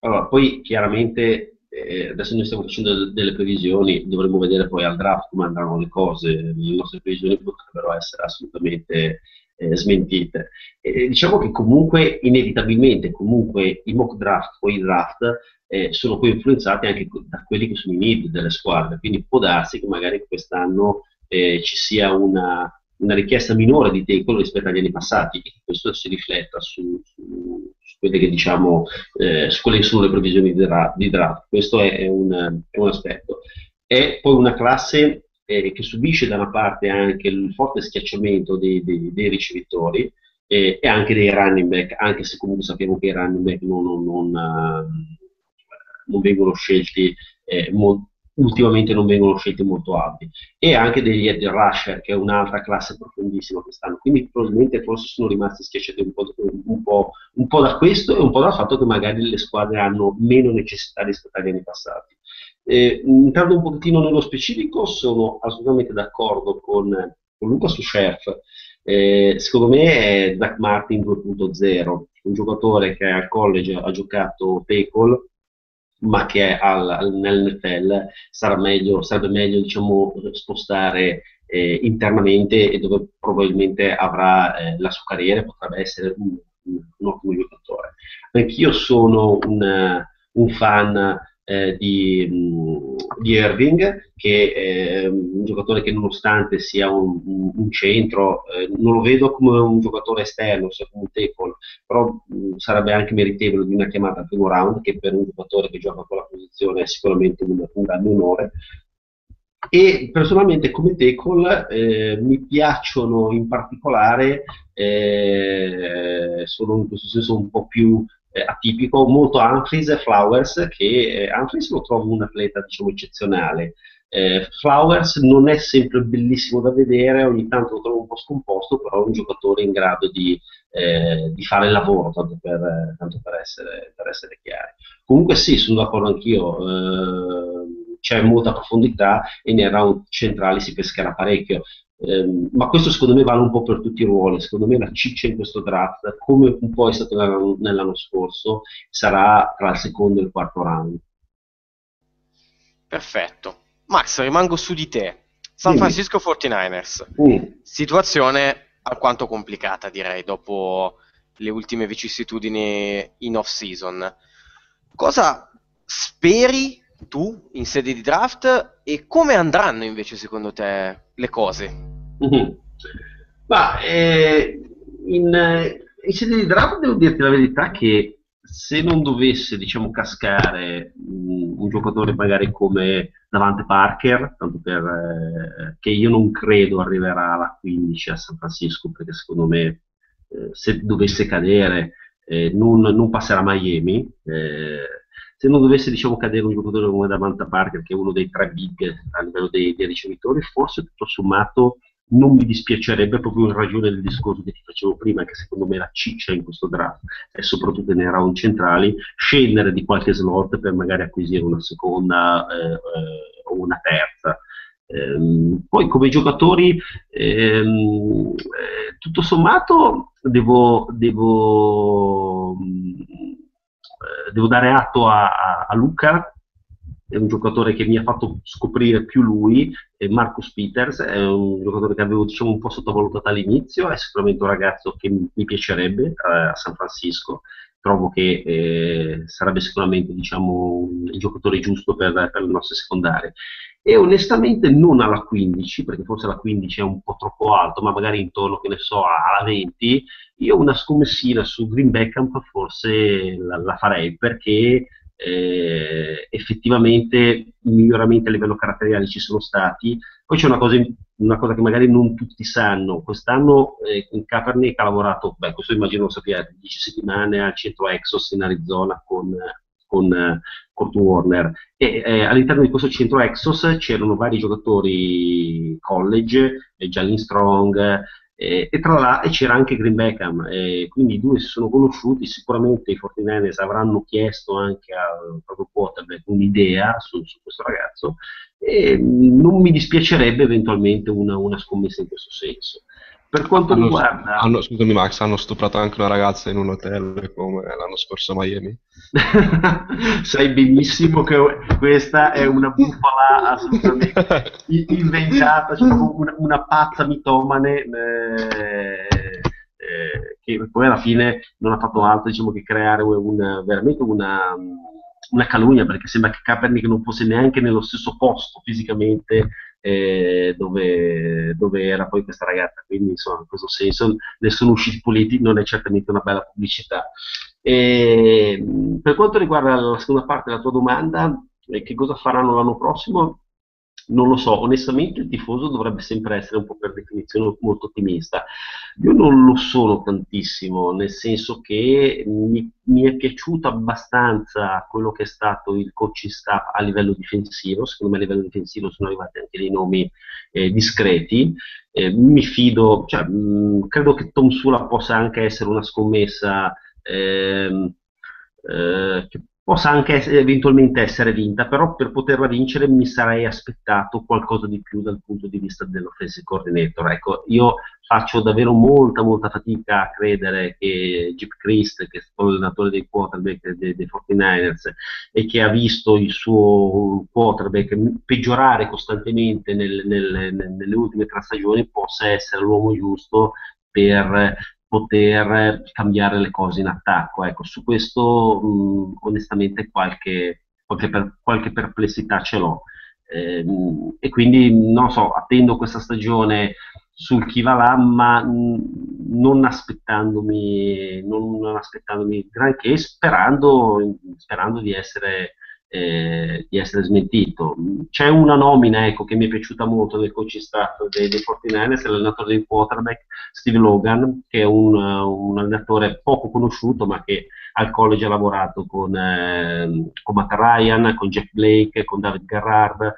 Allora, poi chiaramente eh, adesso noi stiamo facendo delle previsioni, dovremmo vedere poi al draft come andranno le cose, le nostre previsioni potrebbero essere assolutamente eh, smentite. Eh, diciamo che comunque inevitabilmente comunque i mock draft o i draft eh, sono poi influenzati anche da quelli che sono i need delle squadre, quindi può darsi che magari quest'anno eh, ci sia una... una richiesta minore di tackle rispetto agli anni passati, questo si rifletta su, su, su quelle che diciamo eh, su quelle che sono le previsioni di, dra- di draft. Questo è un, è un aspetto. È poi una classe eh, che subisce da una parte anche il forte schiacciamento dei, dei, dei ricevitori eh, e anche dei running back, anche se comunque sappiamo che i running back non, non, non, non vengono scelti eh, molto ultimamente non vengono scelti molto alti, e anche degli edge rusher, che è un'altra classe profondissima quest'anno, quindi probabilmente forse sono rimasti schiacciati un po', un, po', un po' da questo e un po' dal fatto che magari le squadre hanno meno necessità rispetto agli anni passati. Eh, entrando un pochettino nello specifico, sono assolutamente d'accordo con, con Luca su Scherf. Eh, secondo me è Zach Martin due punto zero, un giocatore che al college ha giocato tackle, ma che nell'N F L sarà meglio, sarebbe meglio diciamo, spostare eh, internamente, e dove probabilmente avrà eh, la sua carriera, potrebbe essere un, un ottimo giocatore. Anch'io sono un, un fan eh, di, di Irving, che è un giocatore che nonostante sia un, un centro, eh, non lo vedo come un giocatore esterno, cioè come un tackle, però mh, sarebbe anche meritevole di una chiamata al primo round, che per un giocatore che gioca con la posizione è sicuramente un, un grande onore. E personalmente come tackle eh, mi piacciono in particolare, eh, sono in questo senso un po' più eh, atipico, molto Humphries e Flowers, che eh, Humphries lo trovo un atleta diciamo eccezionale. Eh, Flowers non è sempre bellissimo da vedere, ogni tanto lo trovo un po' scomposto, però è un giocatore in grado di, eh, di fare il lavoro, tanto per, tanto per, essere, per essere chiari. Comunque sì, sono d'accordo anch'io, eh, c'è molta profondità e nei round centrali si pescherà parecchio, eh, ma questo secondo me vale un po' per tutti i ruoli. Secondo me la ciccia in questo draft, come un po' è stato nell'anno, nell'anno scorso, sarà tra il secondo e il quarto round. Perfetto. Max, rimango su di te. San Francisco quarantanovers, mm. situazione alquanto complicata direi, dopo le ultime vicissitudini in off-season. Cosa speri tu in sede di draft e come andranno invece secondo te le cose? Mm-hmm. Ma eh, in, in sede di draft devo dirti la verità che se non dovesse diciamo cascare mh, un giocatore magari come Davante Parker, tanto per, eh, che io non credo arriverà alla quindici a San Francisco, perché secondo me eh, se dovesse cadere eh, non, non passerà a Miami. Eh, se non dovesse diciamo cadere un giocatore come Davante Parker, che è uno dei tre big a livello dei, dei ricevitori, forse tutto sommato non mi dispiacerebbe, proprio in ragione del discorso che ti facevo prima, che secondo me la ciccia in questo draft è soprattutto nei round centrali, scendere di qualche slot per magari acquisire una seconda eh, eh, o una terza. Ehm, poi come giocatori ehm, eh, tutto sommato devo, devo, eh, devo dare atto a, a, a Luca. È un giocatore che mi ha fatto scoprire più lui, eh, Marcus Peters, è un giocatore che avevo diciamo un po' sottovalutato all'inizio, è sicuramente un ragazzo che mi, mi piacerebbe eh, a San Francisco, trovo che eh, sarebbe sicuramente diciamo il giocatore giusto per, per le nostre secondarie. E onestamente non alla quindici, perché forse la quindici è un po' troppo alto, ma magari intorno, che ne so, alla venti, io una scommessina su Green Beckham forse la, la farei, perché Eh, effettivamente miglioramenti a livello caratteriale ci sono stati. Poi c'è una cosa, una cosa che magari non tutti sanno: quest'anno eh, in Kaepernick ha lavorato, beh, questo immagino lo sappiate, dieci settimane al centro Exos in Arizona con, con uh, Kurt Warner, e eh, all'interno di questo centro Exos c'erano vari giocatori college, eh, Jalen Strong, Eh, e tra l'altro c'era anche Green Beckham, eh, quindi i due si sono conosciuti. Sicuramente i quarantanovers avranno chiesto anche al proprio quarterback un'idea su, su questo ragazzo, e non mi dispiacerebbe eventualmente una, una scommessa in questo senso. Per quanto hanno, riguarda... Hanno, scusami Max, hanno stuprato anche una ragazza in un hotel come l'anno scorso a Miami. Sai benissimo che questa è una bufala assolutamente inventata, cioè una, una pazza mitomane eh, eh, che poi alla fine non ha fatto altro, diciamo, che creare una, veramente una, una calunnia, perché sembra che Kaepernick non fosse neanche nello stesso posto fisicamente Eh, dove, dove era poi questa ragazza, quindi insomma in questo senso ne sono usciti puliti, non è certamente una bella pubblicità. E, per quanto riguarda la seconda parte della tua domanda, eh, che cosa faranno l'anno prossimo? Non lo so, onestamente il tifoso dovrebbe sempre essere un po' per definizione molto ottimista. Io non lo sono tantissimo, nel senso che mi, mi è piaciuto abbastanza quello che è stato il coaching staff a livello difensivo. Secondo me a livello difensivo sono arrivati anche dei nomi eh, discreti. Eh, mi fido, cioè, mh, credo che Tom Sula possa anche essere una scommessa eh, eh, che possa anche essere, eventualmente essere vinta, però per poterla vincere mi sarei aspettato qualcosa di più dal punto di vista dell'offensive coordinator. Ecco, io faccio davvero molta molta fatica a credere che Chip Christ, che è stato l'allenatore dei quarterback dei, dei quarantanovers e che ha visto il suo quarterback peggiorare costantemente nel, nel, nelle ultime tre stagioni, possa essere l'uomo giusto per poter cambiare le cose in attacco. Ecco, su questo mh, onestamente qualche, qualche, per, qualche perplessità ce l'ho, eh, mh, e quindi non so, attendo questa stagione sul chi va là, ma mh, non aspettandomi non, non aspettandomi granché, sperando, sperando di essere Eh, di essere smentito. C'è una nomina, ecco, che mi è piaciuta molto del coaching staff dei, dei quarantanovers, l'allenatore dei quarterback Steve Logan, che è un, un allenatore poco conosciuto, ma che al college ha lavorato con, eh, con Matt Ryan, con Jack Blake, con David Garrard.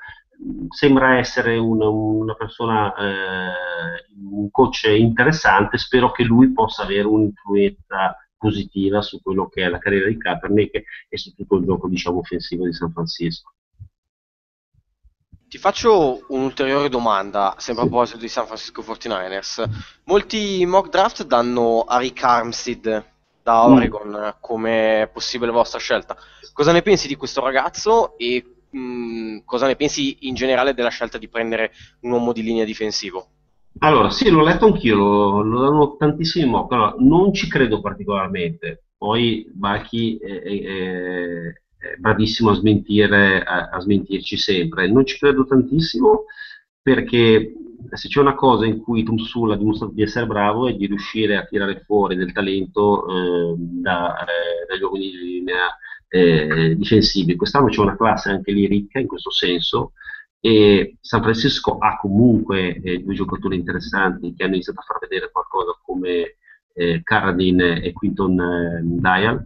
Sembra essere un, una persona, eh, un coach interessante. Spero che lui possa avere un'influenza positiva su quello che è la carriera di Kaepernick e su tutto il gioco, diciamo, offensivo di San Francisco. Ti faccio un'ulteriore domanda, sempre a proposito di San Francisco quarantanovers. Molti mock draft danno Arik Armstead da Oregon mm. come possibile vostra scelta. Cosa ne pensi di questo ragazzo e mh, cosa ne pensi in generale della scelta di prendere un uomo di linea difensivo? Allora, sì, l'ho letto anch'io, lo, lo danno tantissimi mock. Allora, non ci credo particolarmente. Poi Bachi è, è, è bravissimo a smentire, a, a smentirci sempre. Non ci credo tantissimo, perché se c'è una cosa in cui Tom Sula ha dimostrato di essere bravo è di riuscire a tirare fuori del talento eh, da, eh, dagli uomini di linea eh, difensivi. Quest'anno c'è una classe anche lì ricca in questo senso. E San Francisco ha comunque eh, due giocatori interessanti che hanno iniziato a far vedere qualcosa, come eh, Carradine e Quinton eh, Dial,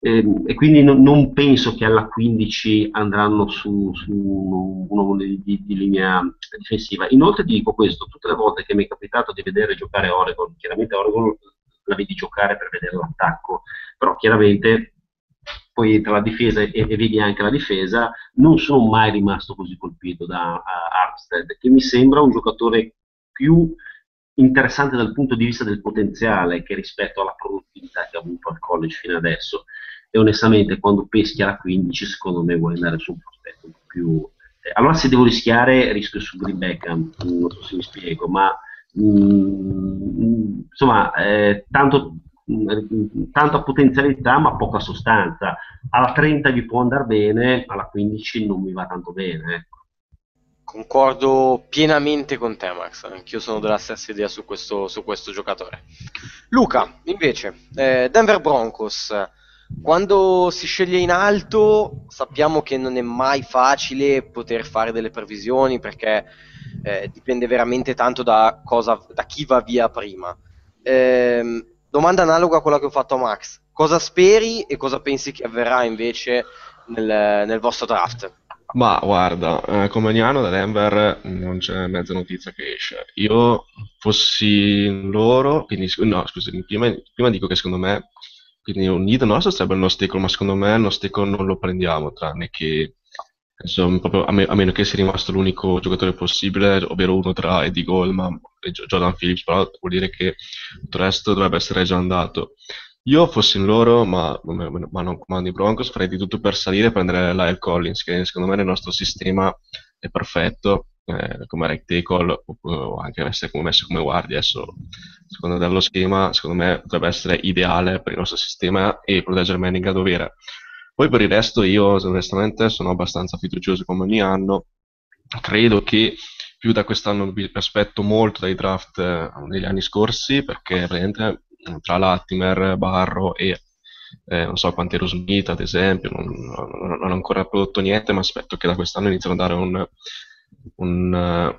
e, e quindi no, non penso che alla quindici andranno su, su un uomo di, di, di linea difensiva. Inoltre ti dico questo, tutte le volte che mi è capitato di vedere giocare Oregon, chiaramente Oregon la vedi giocare per vedere l'attacco, però chiaramente poi entra la difesa e, e vedi anche la difesa, non sono mai rimasto così colpito da Armstead, che mi sembra un giocatore più interessante dal punto di vista del potenziale che rispetto alla produttività che ha avuto al college fino adesso. E onestamente quando peschi alla quindici, secondo me vuoi andare su un prospetto un po' più... Allora se devo rischiare, rischio su Green Beckham, non so se mi spiego, ma mh, insomma, eh, tanto... tanta potenzialità ma poca sostanza. Alla trenta vi può andare bene, alla quindici non mi va tanto bene. Concordo pienamente con te, Max, anch'io sono della stessa idea su questo, su questo giocatore. Luca, invece, eh, Denver Broncos, quando si sceglie in alto sappiamo che non è mai facile poter fare delle previsioni, perché eh, dipende veramente tanto da, cosa, da chi va via prima. eh, Domanda analoga a quella che ho fatto a Max. Cosa speri e cosa pensi che avverrà invece nel, nel vostro draft? Ma guarda, eh, come ogni anno da Denver non c'è mezza notizia che esce. Io fossi loro, quindi, no, scusami, prima, prima dico che secondo me, quindi un need nostro sarebbe il nostro, ma secondo me il nostro non lo prendiamo, tranne che Insomma, proprio a, me- a meno che sia rimasto l'unico giocatore possibile, ovvero uno tra Eddie Goldman e Gio- Jordan Phillips, però vuol dire che tutto il resto dovrebbe essere già andato. Io fossi in loro, ma, ma non comando i Broncos, farei di tutto per salire e prendere Lyle Collins, che secondo me nel nostro sistema è perfetto, eh, come right tackle o anche essere come messo come guardia. Adesso, secondo me, dallo schema, secondo me potrebbe essere ideale per il nostro sistema e proteggere Manning a dovere. Poi per il resto io, onestamente, sono abbastanza fiducioso come ogni anno. Credo che più da quest'anno mi aspetto molto dai draft eh, degli anni scorsi, perché praticamente tra Latimer, Barro e eh, non so quanti Smith, ad esempio, non, non, non ho ancora prodotto niente, ma aspetto che da quest'anno iniziano a dare un, un,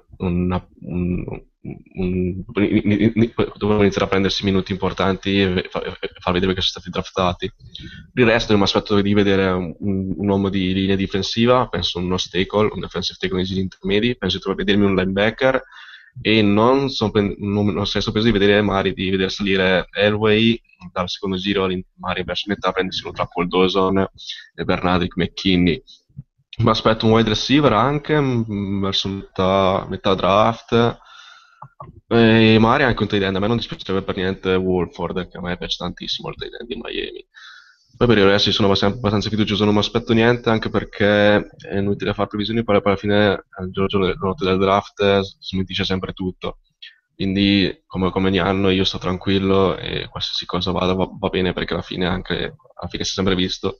un, un, un, un dovranno iniziare a prendersi minuti importanti e far, far vedere che sono stati draftati. Per il resto mi aspetto di vedere un, un uomo di linea difensiva, penso uno tackle, un defensive tackle di intermedi, penso di vedermi un linebacker, e non sono non sorpreso di vedere Mari di vedere salire Elway dal secondo giro, Mari verso metà prendersi uno tra Paul Dawson e Bernardrick McKinney. Ma aspetto un wide receiver anche mh, verso metà, metà draft, e Mari anche un tight end. A me non dispiacerebbe per niente Wolford, che a me piace tantissimo il tight end di Miami. Poi per il resto sono abbastanza fiducioso, non mi aspetto niente, anche perché è inutile fare previsioni, poi alla fine il giorno della notte del draft smentisce sempre tutto. Quindi come, come ogni anno io sto tranquillo e qualsiasi cosa vada va, va bene, perché alla fine, anche alla fine si è sempre visto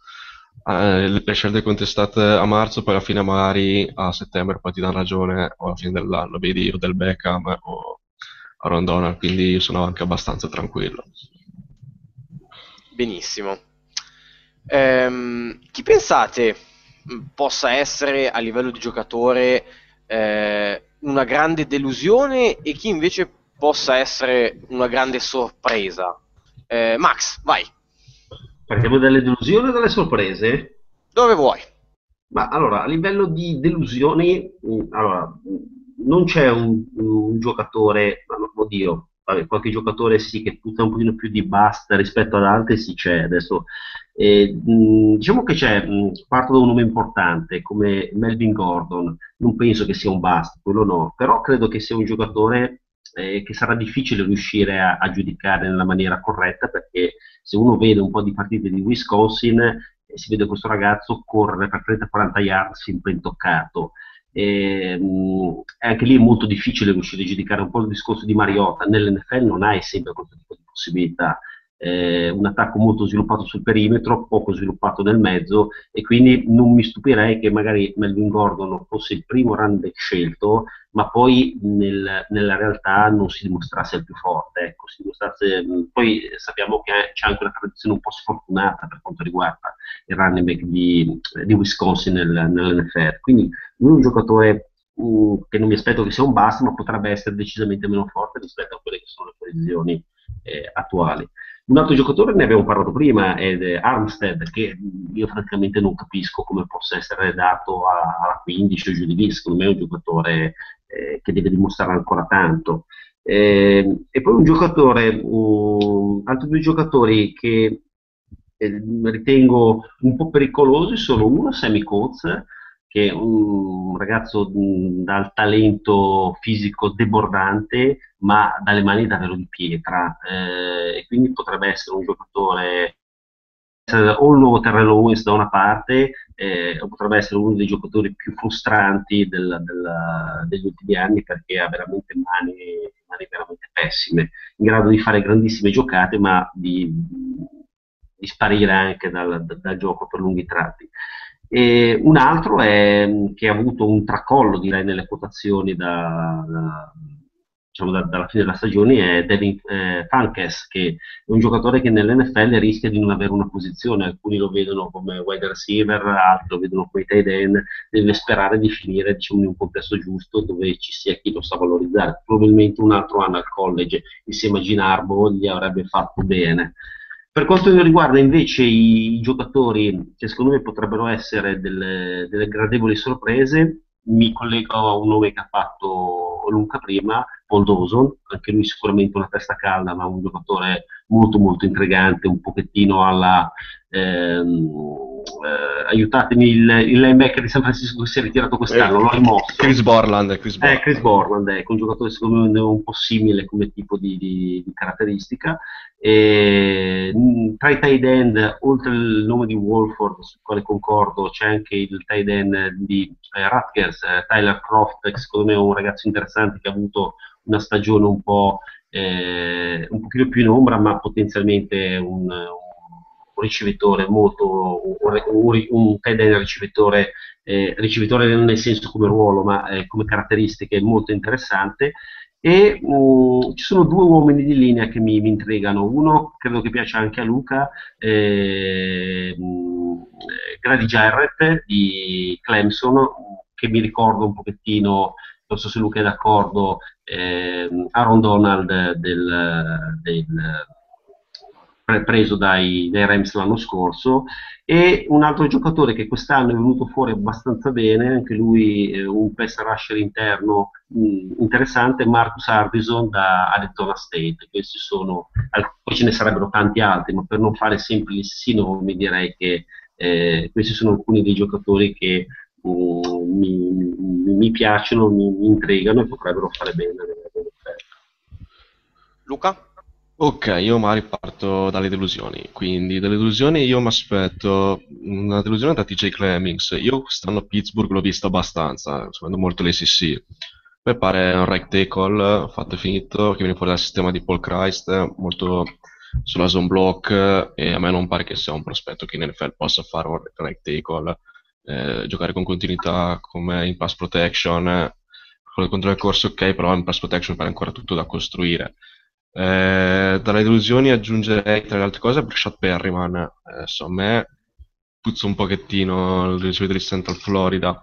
eh, le scelte contestate a marzo, poi alla fine magari a settembre poi ti danno ragione, o alla fine dell'anno vedi o del Beckham o Aaron Donald, quindi io sono anche abbastanza tranquillo. Benissimo. Um, chi pensate possa essere a livello di giocatore eh, una grande delusione e chi invece possa essere una grande sorpresa? Eh, Max, vai. Partiamo dalle delusioni o dalle sorprese? Dove vuoi. Ma allora, a livello di delusioni, allora, non c'è un, un giocatore, oddio, vabbè, qualche giocatore sì che tutta un pochino più di basta rispetto ad altri, sì c'è adesso. Eh, diciamo che c'è, parto da un nome importante come Melvin Gordon, non penso che sia un bust, quello no, però credo che sia un giocatore eh, che sarà difficile riuscire a, a giudicare nella maniera corretta, perché se uno vede un po' di partite di Wisconsin eh, si vede questo ragazzo correre per trenta quaranta yard sempre intoccato. E, mh, anche lì è molto difficile riuscire a giudicare, un po' il discorso di Mariota, nell'N F L non hai sempre questo tipo di possibilità. Eh, un attacco molto sviluppato sul perimetro, poco sviluppato nel mezzo, e quindi non mi stupirei che magari Melvin Gordon fosse il primo run back scelto, ma poi nel, nella realtà non si dimostrasse il più forte, ecco, si dimostrasse, poi sappiamo che c'è anche una tradizione un po' sfortunata per quanto riguarda il running back di, di Wisconsin nel, nell'N F L, quindi lui è un giocatore uh, che non mi aspetto che sia un bust, ma potrebbe essere decisamente meno forte rispetto a quelle che sono le previsioni eh, attuali. Un altro giocatore, ne abbiamo parlato prima, è Armstead, che io francamente non capisco come possa essere dato a quindici o giù di lì. Secondo me è un giocatore eh, che deve dimostrare ancora tanto. Eh, e poi un giocatore, uh, altri due giocatori che eh, ritengo un po' pericolosi sono uno, Sammy Coates, che è un ragazzo dal talento fisico debordante, ma dalle mani davvero di pietra, eh, e quindi potrebbe essere un giocatore, o il nuovo Terrell Owens da una parte, eh, o potrebbe essere uno dei giocatori più frustranti del, del, degli ultimi anni, perché ha veramente mani, mani veramente pessime, in grado di fare grandissime giocate, ma di, di sparire anche dal, dal gioco per lunghi tratti. E un altro è che ha avuto un tracollo, direi, nelle quotazioni da, da, diciamo da, dalla fine della stagione, è Devin eh, Funchess, che è un giocatore che nell'N F L rischia di non avere una posizione. Alcuni lo vedono come wide receiver, altri lo vedono come tight end. Deve sperare di finire, diciamo, in un contesto giusto dove ci sia chi lo sa valorizzare. Probabilmente un altro anno al college insieme a Jim Harbaugh gli avrebbe fatto bene. Per quanto riguarda invece i giocatori che secondo me potrebbero essere delle, delle gradevoli sorprese, mi collego a un nome che ha fatto Luca prima, Paul Dawson, anche lui sicuramente una testa calda, ma un giocatore molto molto intrigante, un pochettino alla ehm, eh, aiutatemi, il, il linebacker di San Francisco che si è ritirato quest'anno, eh, l'ho rimosso. Chris Borland, Chris Borland. Eh, Chris Borland è un giocatore secondo me un po' simile come tipo di, di, di caratteristica. E, tra i tight end, oltre il nome di Wolford, sul quale concordo, c'è anche il tight end di eh, Rutgers, eh, Tyler Croft, che secondo me è un ragazzo interessante che ha avuto una stagione un po' eh, un pochino più in ombra, ma potenzialmente un, un ricevitore molto, un, un tight end ricevitore, eh, ricevitore non nel senso come ruolo, ma eh, come caratteristiche molto interessante. E uh, ci sono due uomini di linea che mi, mi intrigano. Uno credo che piaccia anche a Luca, eh, Grady Jarrett di Clemson, che mi ricorda un pochettino, non so se Luca è d'accordo, eh, Aaron Donald del, del preso dai, dai Rams l'anno scorso. E un altro giocatore che quest'anno è venuto fuori abbastanza bene, anche lui eh, un pass rusher interno mh, interessante, Marcus Ardison da Arizona State. Questi sono, poi ce ne sarebbero tanti altri, ma per non fare sempre gli stessi nomi direi che eh, questi sono alcuni dei giocatori che uh, mi, mi, mi piacciono, mi, mi intrigano e potrebbero fare bene. Luca? Ok, io magari parto dalle delusioni, quindi dalle delusioni io mi aspetto una delusione da T J Clemmings. Io quest'anno a Pittsburgh l'ho vista abbastanza, seguendo molto l'A C C, mi pare un right tackle fatto e finito, che viene fuori dal sistema di Paul Christ, molto sulla zone block, e a me non pare che sia un prospetto che in N F L possa fare un right tackle, eh, giocare con continuità come in pass protection, con il controllo del corso ok, però in pass protection pare ancora tutto da costruire. Eh, dalle delusioni aggiungerei tra le altre cose Brashad Perryman. Adesso a me puzza un pochettino il ricevitore di Central Florida,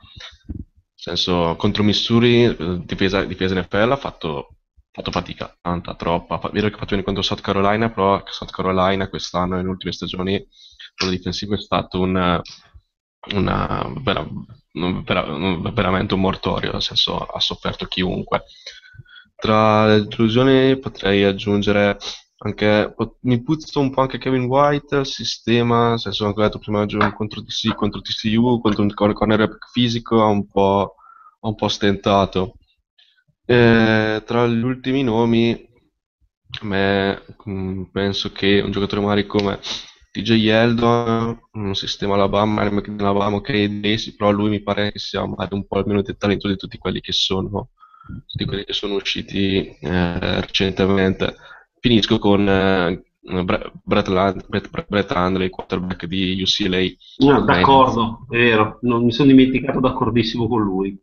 nel senso contro Missouri difesa, difesa N F L ha fatto, fatto fatica, tanta, troppa. È vero che ha fatto bene contro South Carolina, però South Carolina quest'anno nelle ultime stagioni quello difensivo è stato un una, vera, vera, veramente un mortorio, nel senso ha sofferto chiunque. Tra le delusioni potrei aggiungere anche, mi puzzo un po' anche Kevin White, il sistema, nel senso, anche detto prima, contro T C U, contro T C U, contro un cornerback fisico, ha un po', un po' stentato. E tra gli ultimi nomi, me, penso che un giocatore magari come T J Yeldon, un sistema Alabama, Alabama, ok, Daisy, però lui mi pare che sia un po' almeno del talento di tutti quelli che sono di quelli che sono usciti eh, recentemente. Finisco con eh, Brett, Land, Brett, Brett Hundley, quarterback di U C L A. No, d'accordo, è vero, non mi sono dimenticato, d'accordissimo con lui.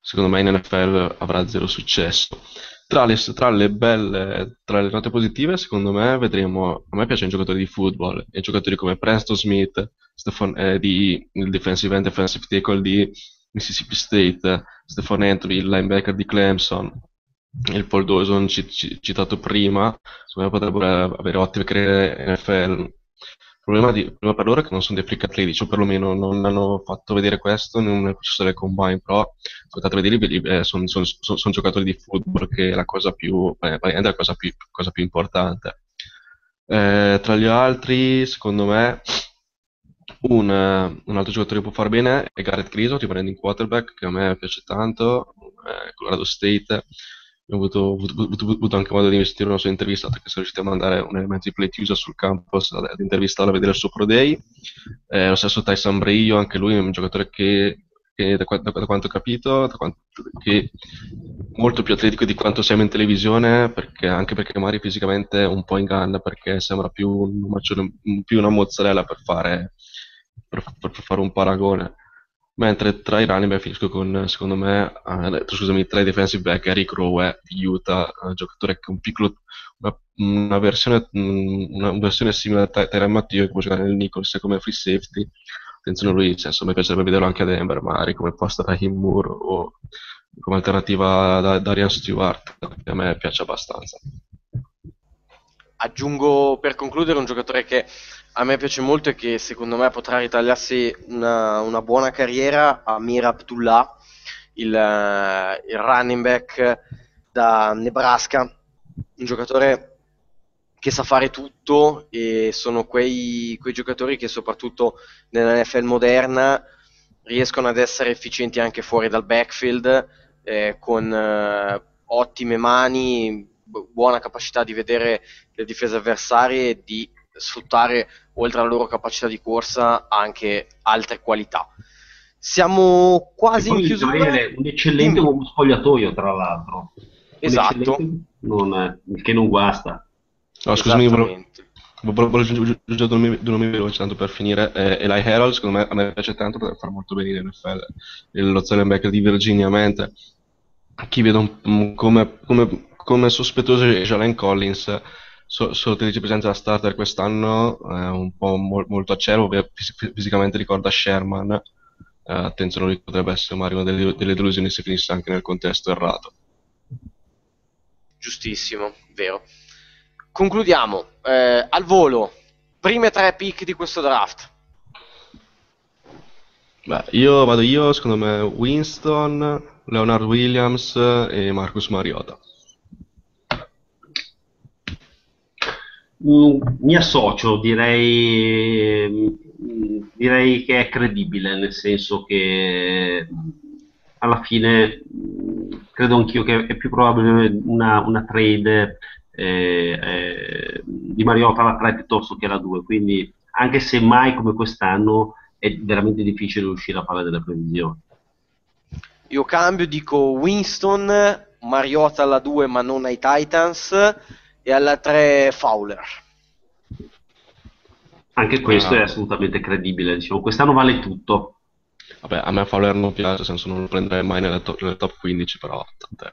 Secondo me in N F L avrà zero successo. Tra le, tra le belle, tra le note positive, secondo me vedremo, a me piace un giocatore di football, e giocatori come Preston Smith, Stefan, eh, di, il defensive end, defensive tackle di Mississippi State, Stefan Anthony, il linebacker di Clemson, il Paul Dawson c- c- citato prima, secondo me potrebbero avere ottime carriere N F L. Il problema, di, il problema per loro è che non sono dei freak atletici, o perlomeno non hanno fatto vedere questo nel processo del combine, però potete vedere, eh, sono son, son, son giocatori di football, che è la cosa più, eh, è la cosa più, cosa più importante. Eh, tra gli altri, secondo me, Un, un altro giocatore che può far bene è Garrett Griso, rimanendo in quarterback, che a me piace tanto, eh, Colorado State. Ho avuto, avuto, avuto, avuto anche modo di investire una sua intervista, perché sono riuscito a mandare un elemento di play chiusa sul campus ad intervistarla, a vedere il suo pro day. Eh, lo stesso Tyson Brio, anche lui è un giocatore che, che da, da, da quanto ho capito, da quanto, che molto più atletico di quanto sembra in televisione, perché, anche perché magari fisicamente è un po' in gamba, perché sembra più, un maggiore, più una mozzarella per fare Per, per, per fare un paragone. Mentre tra i running back finisco con, secondo me, eh, scusami, tra i defensive back Eric Rowe di Utah, un giocatore che un piccolo una, una versione una versione simile a Tyrann Mathieu, che può giocare nel Nichols come free safety. Attenzione lui, nel senso, mi piacerebbe vederlo anche a Denver, magari come posta da Raheem Moore o come alternativa da Darian Stewart, che a me piace abbastanza. Aggiungo per concludere un giocatore che a me piace molto e che secondo me potrà ritagliarsi una, una buona carriera, Amir Abdullah, il, il running back da Nebraska, un giocatore che sa fare tutto, e sono quei, quei giocatori che soprattutto nell'N F L moderna riescono ad essere efficienti anche fuori dal backfield, eh, con eh, ottime mani, buona capacità di vedere le difese avversarie e di sfruttare, oltre alla loro capacità di corsa, anche altre qualità. Siamo quasi in chiusura. Un eccellente uomo spogliatoio, tra l'altro. Esatto. Non, che non guasta. No, scusami, volevo aggiungere due nomi veloci, tanto per finire. Eh, Eli Harold, secondo me, a me piace tanto perché fa molto bene in N F L. Lo linebacker di Virginia, mentre chi vedo un, come, come, come sospettoso è Jalen Collins. Solo so, tredici percento da starter quest'anno, eh, un po' mo- molto acerbo, fis- fisicamente ricorda Sherman. Eh, attenzione, lui potrebbe essere Mario, una delle, delle delusioni se finisse anche nel contesto errato. Giustissimo, vero. Concludiamo, eh, al volo, prime tre pick di questo draft. Beh, io vado io, secondo me Winston, Leonard Williams e Marcus Mariota. Mi associo, direi, direi che è credibile, nel senso che alla fine credo anch'io che è più probabile una, una trade eh, eh, di Mariota alla tre piuttosto che alla due, quindi anche se mai come quest'anno è veramente difficile riuscire a fare delle previsioni. Io cambio, dico Winston, Mariota alla due ma non ai Titans, e alla tre Fowler. Anche questo ah, è assolutamente credibile, diciamo, quest'anno vale tutto. Vabbè, a me Fowler non piace, nel senso non lo prenderei mai nelle top, nelle top quindici, però tant'è.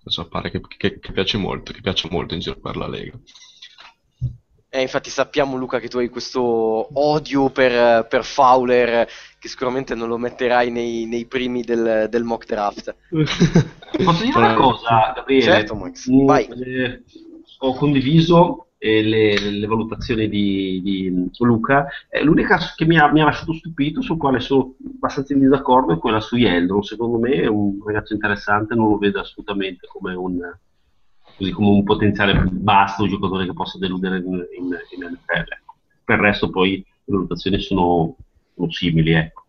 Adesso pare che, che, che piace molto, che piace molto in giro per la Lega. Eh, infatti sappiamo, Luca, che tu hai questo odio per, per Fowler, che sicuramente non lo metterai nei, nei primi del, del mock draft. Posso dire una cosa, Gabriele? Certo, Max, mm, vai. Eh... Ho condiviso eh, le, le valutazioni di, di Luca. Eh, l'unica che mi ha, mi ha lasciato stupito, sul quale sono abbastanza in disaccordo, è quella su Yeldon. Secondo me è un ragazzo interessante, non lo vedo assolutamente come un, così, come un potenziale basso giocatore che possa deludere in, in, in N F L. Per il resto poi le valutazioni sono, sono simili. Ecco.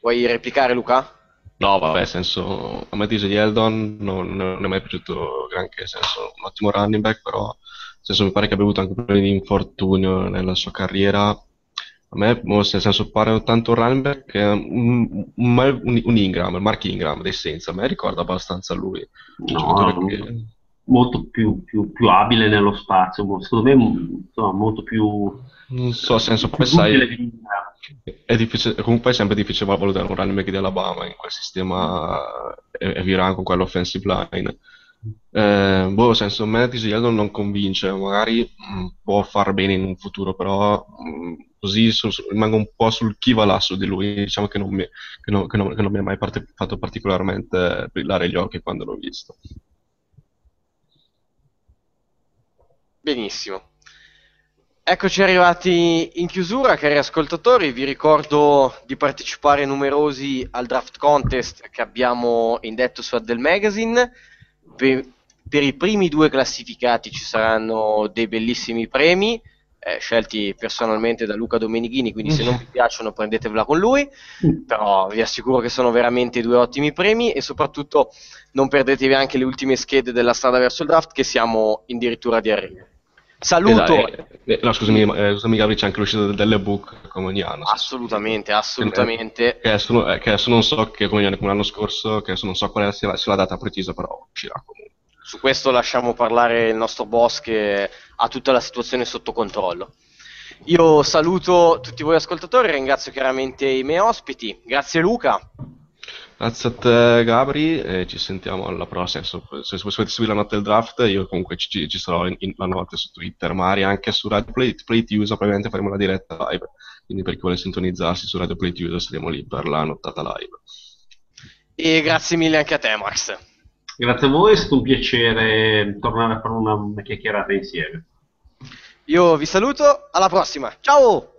Vuoi replicare, Luca? No, vabbè, nel senso, a me dice Yeldon non, non è mai piaciuto granché, nel senso, un ottimo running back, però nel senso, mi pare che abbia avuto anche problemi di infortunio nella sua carriera. A me, nel senso, pare tanto un running back, un, un, un Ingram, il Mark Ingram, dei Saints, a me ricorda abbastanza lui. No, che... molto più, più, più abile nello spazio, secondo me, insomma, molto più... Non so, senso, poi sai, è difficile, comunque è sempre difficile valutare un running back di Alabama in quel sistema e virano con quello offensive line. Eh, boh, nel senso, me Yeldon non convince, magari mh, può far bene in un futuro, però mh, così su, su, rimango un po' sul chi va là su di lui, diciamo che non mi, che non, che non, che non mi ha mai parte, fatto particolarmente brillare gli occhi quando l'ho visto. Benissimo. Eccoci arrivati in chiusura, cari ascoltatori, vi ricordo di partecipare numerosi al draft contest che abbiamo indetto su Huddle Magazine. Per, per i primi due classificati ci saranno dei bellissimi premi, eh, scelti personalmente da Luca Domenighini, quindi se non vi piacciono prendetevela con lui, però vi assicuro che sono veramente due ottimi premi, e soprattutto non perdetevi anche le ultime schede della strada verso il draft, che siamo addirittura di arrivo. Saluto! Eh, eh, no, scusami, eh, scusami Gabri, c'è anche l'uscita delle book come ogni anno. Assolutamente, assolutamente. Che adesso, non, che adesso non so, che come l'anno scorso, che adesso non so qual è la, la data precisa, però uscirà comunque. Su questo lasciamo parlare il nostro boss, che ha tutta la situazione sotto controllo. Io saluto tutti voi ascoltatori, ringrazio chiaramente i miei ospiti. Grazie Luca. Grazie a te Gabri, e ci sentiamo alla prossima. Se volete seguire la notte del draft, io comunque ci, ci sarò in, in, la notte su Twitter, magari anche su Radio Play, Play Tuesday, probabilmente faremo la diretta live, quindi per chi vuole sintonizzarsi su Radio Play Tuesday saremo lì per la nottata live. E grazie mille anche a te Max. Grazie a voi, è stato un piacere tornare a fare una chiacchierata insieme. Io vi saluto, alla prossima, ciao!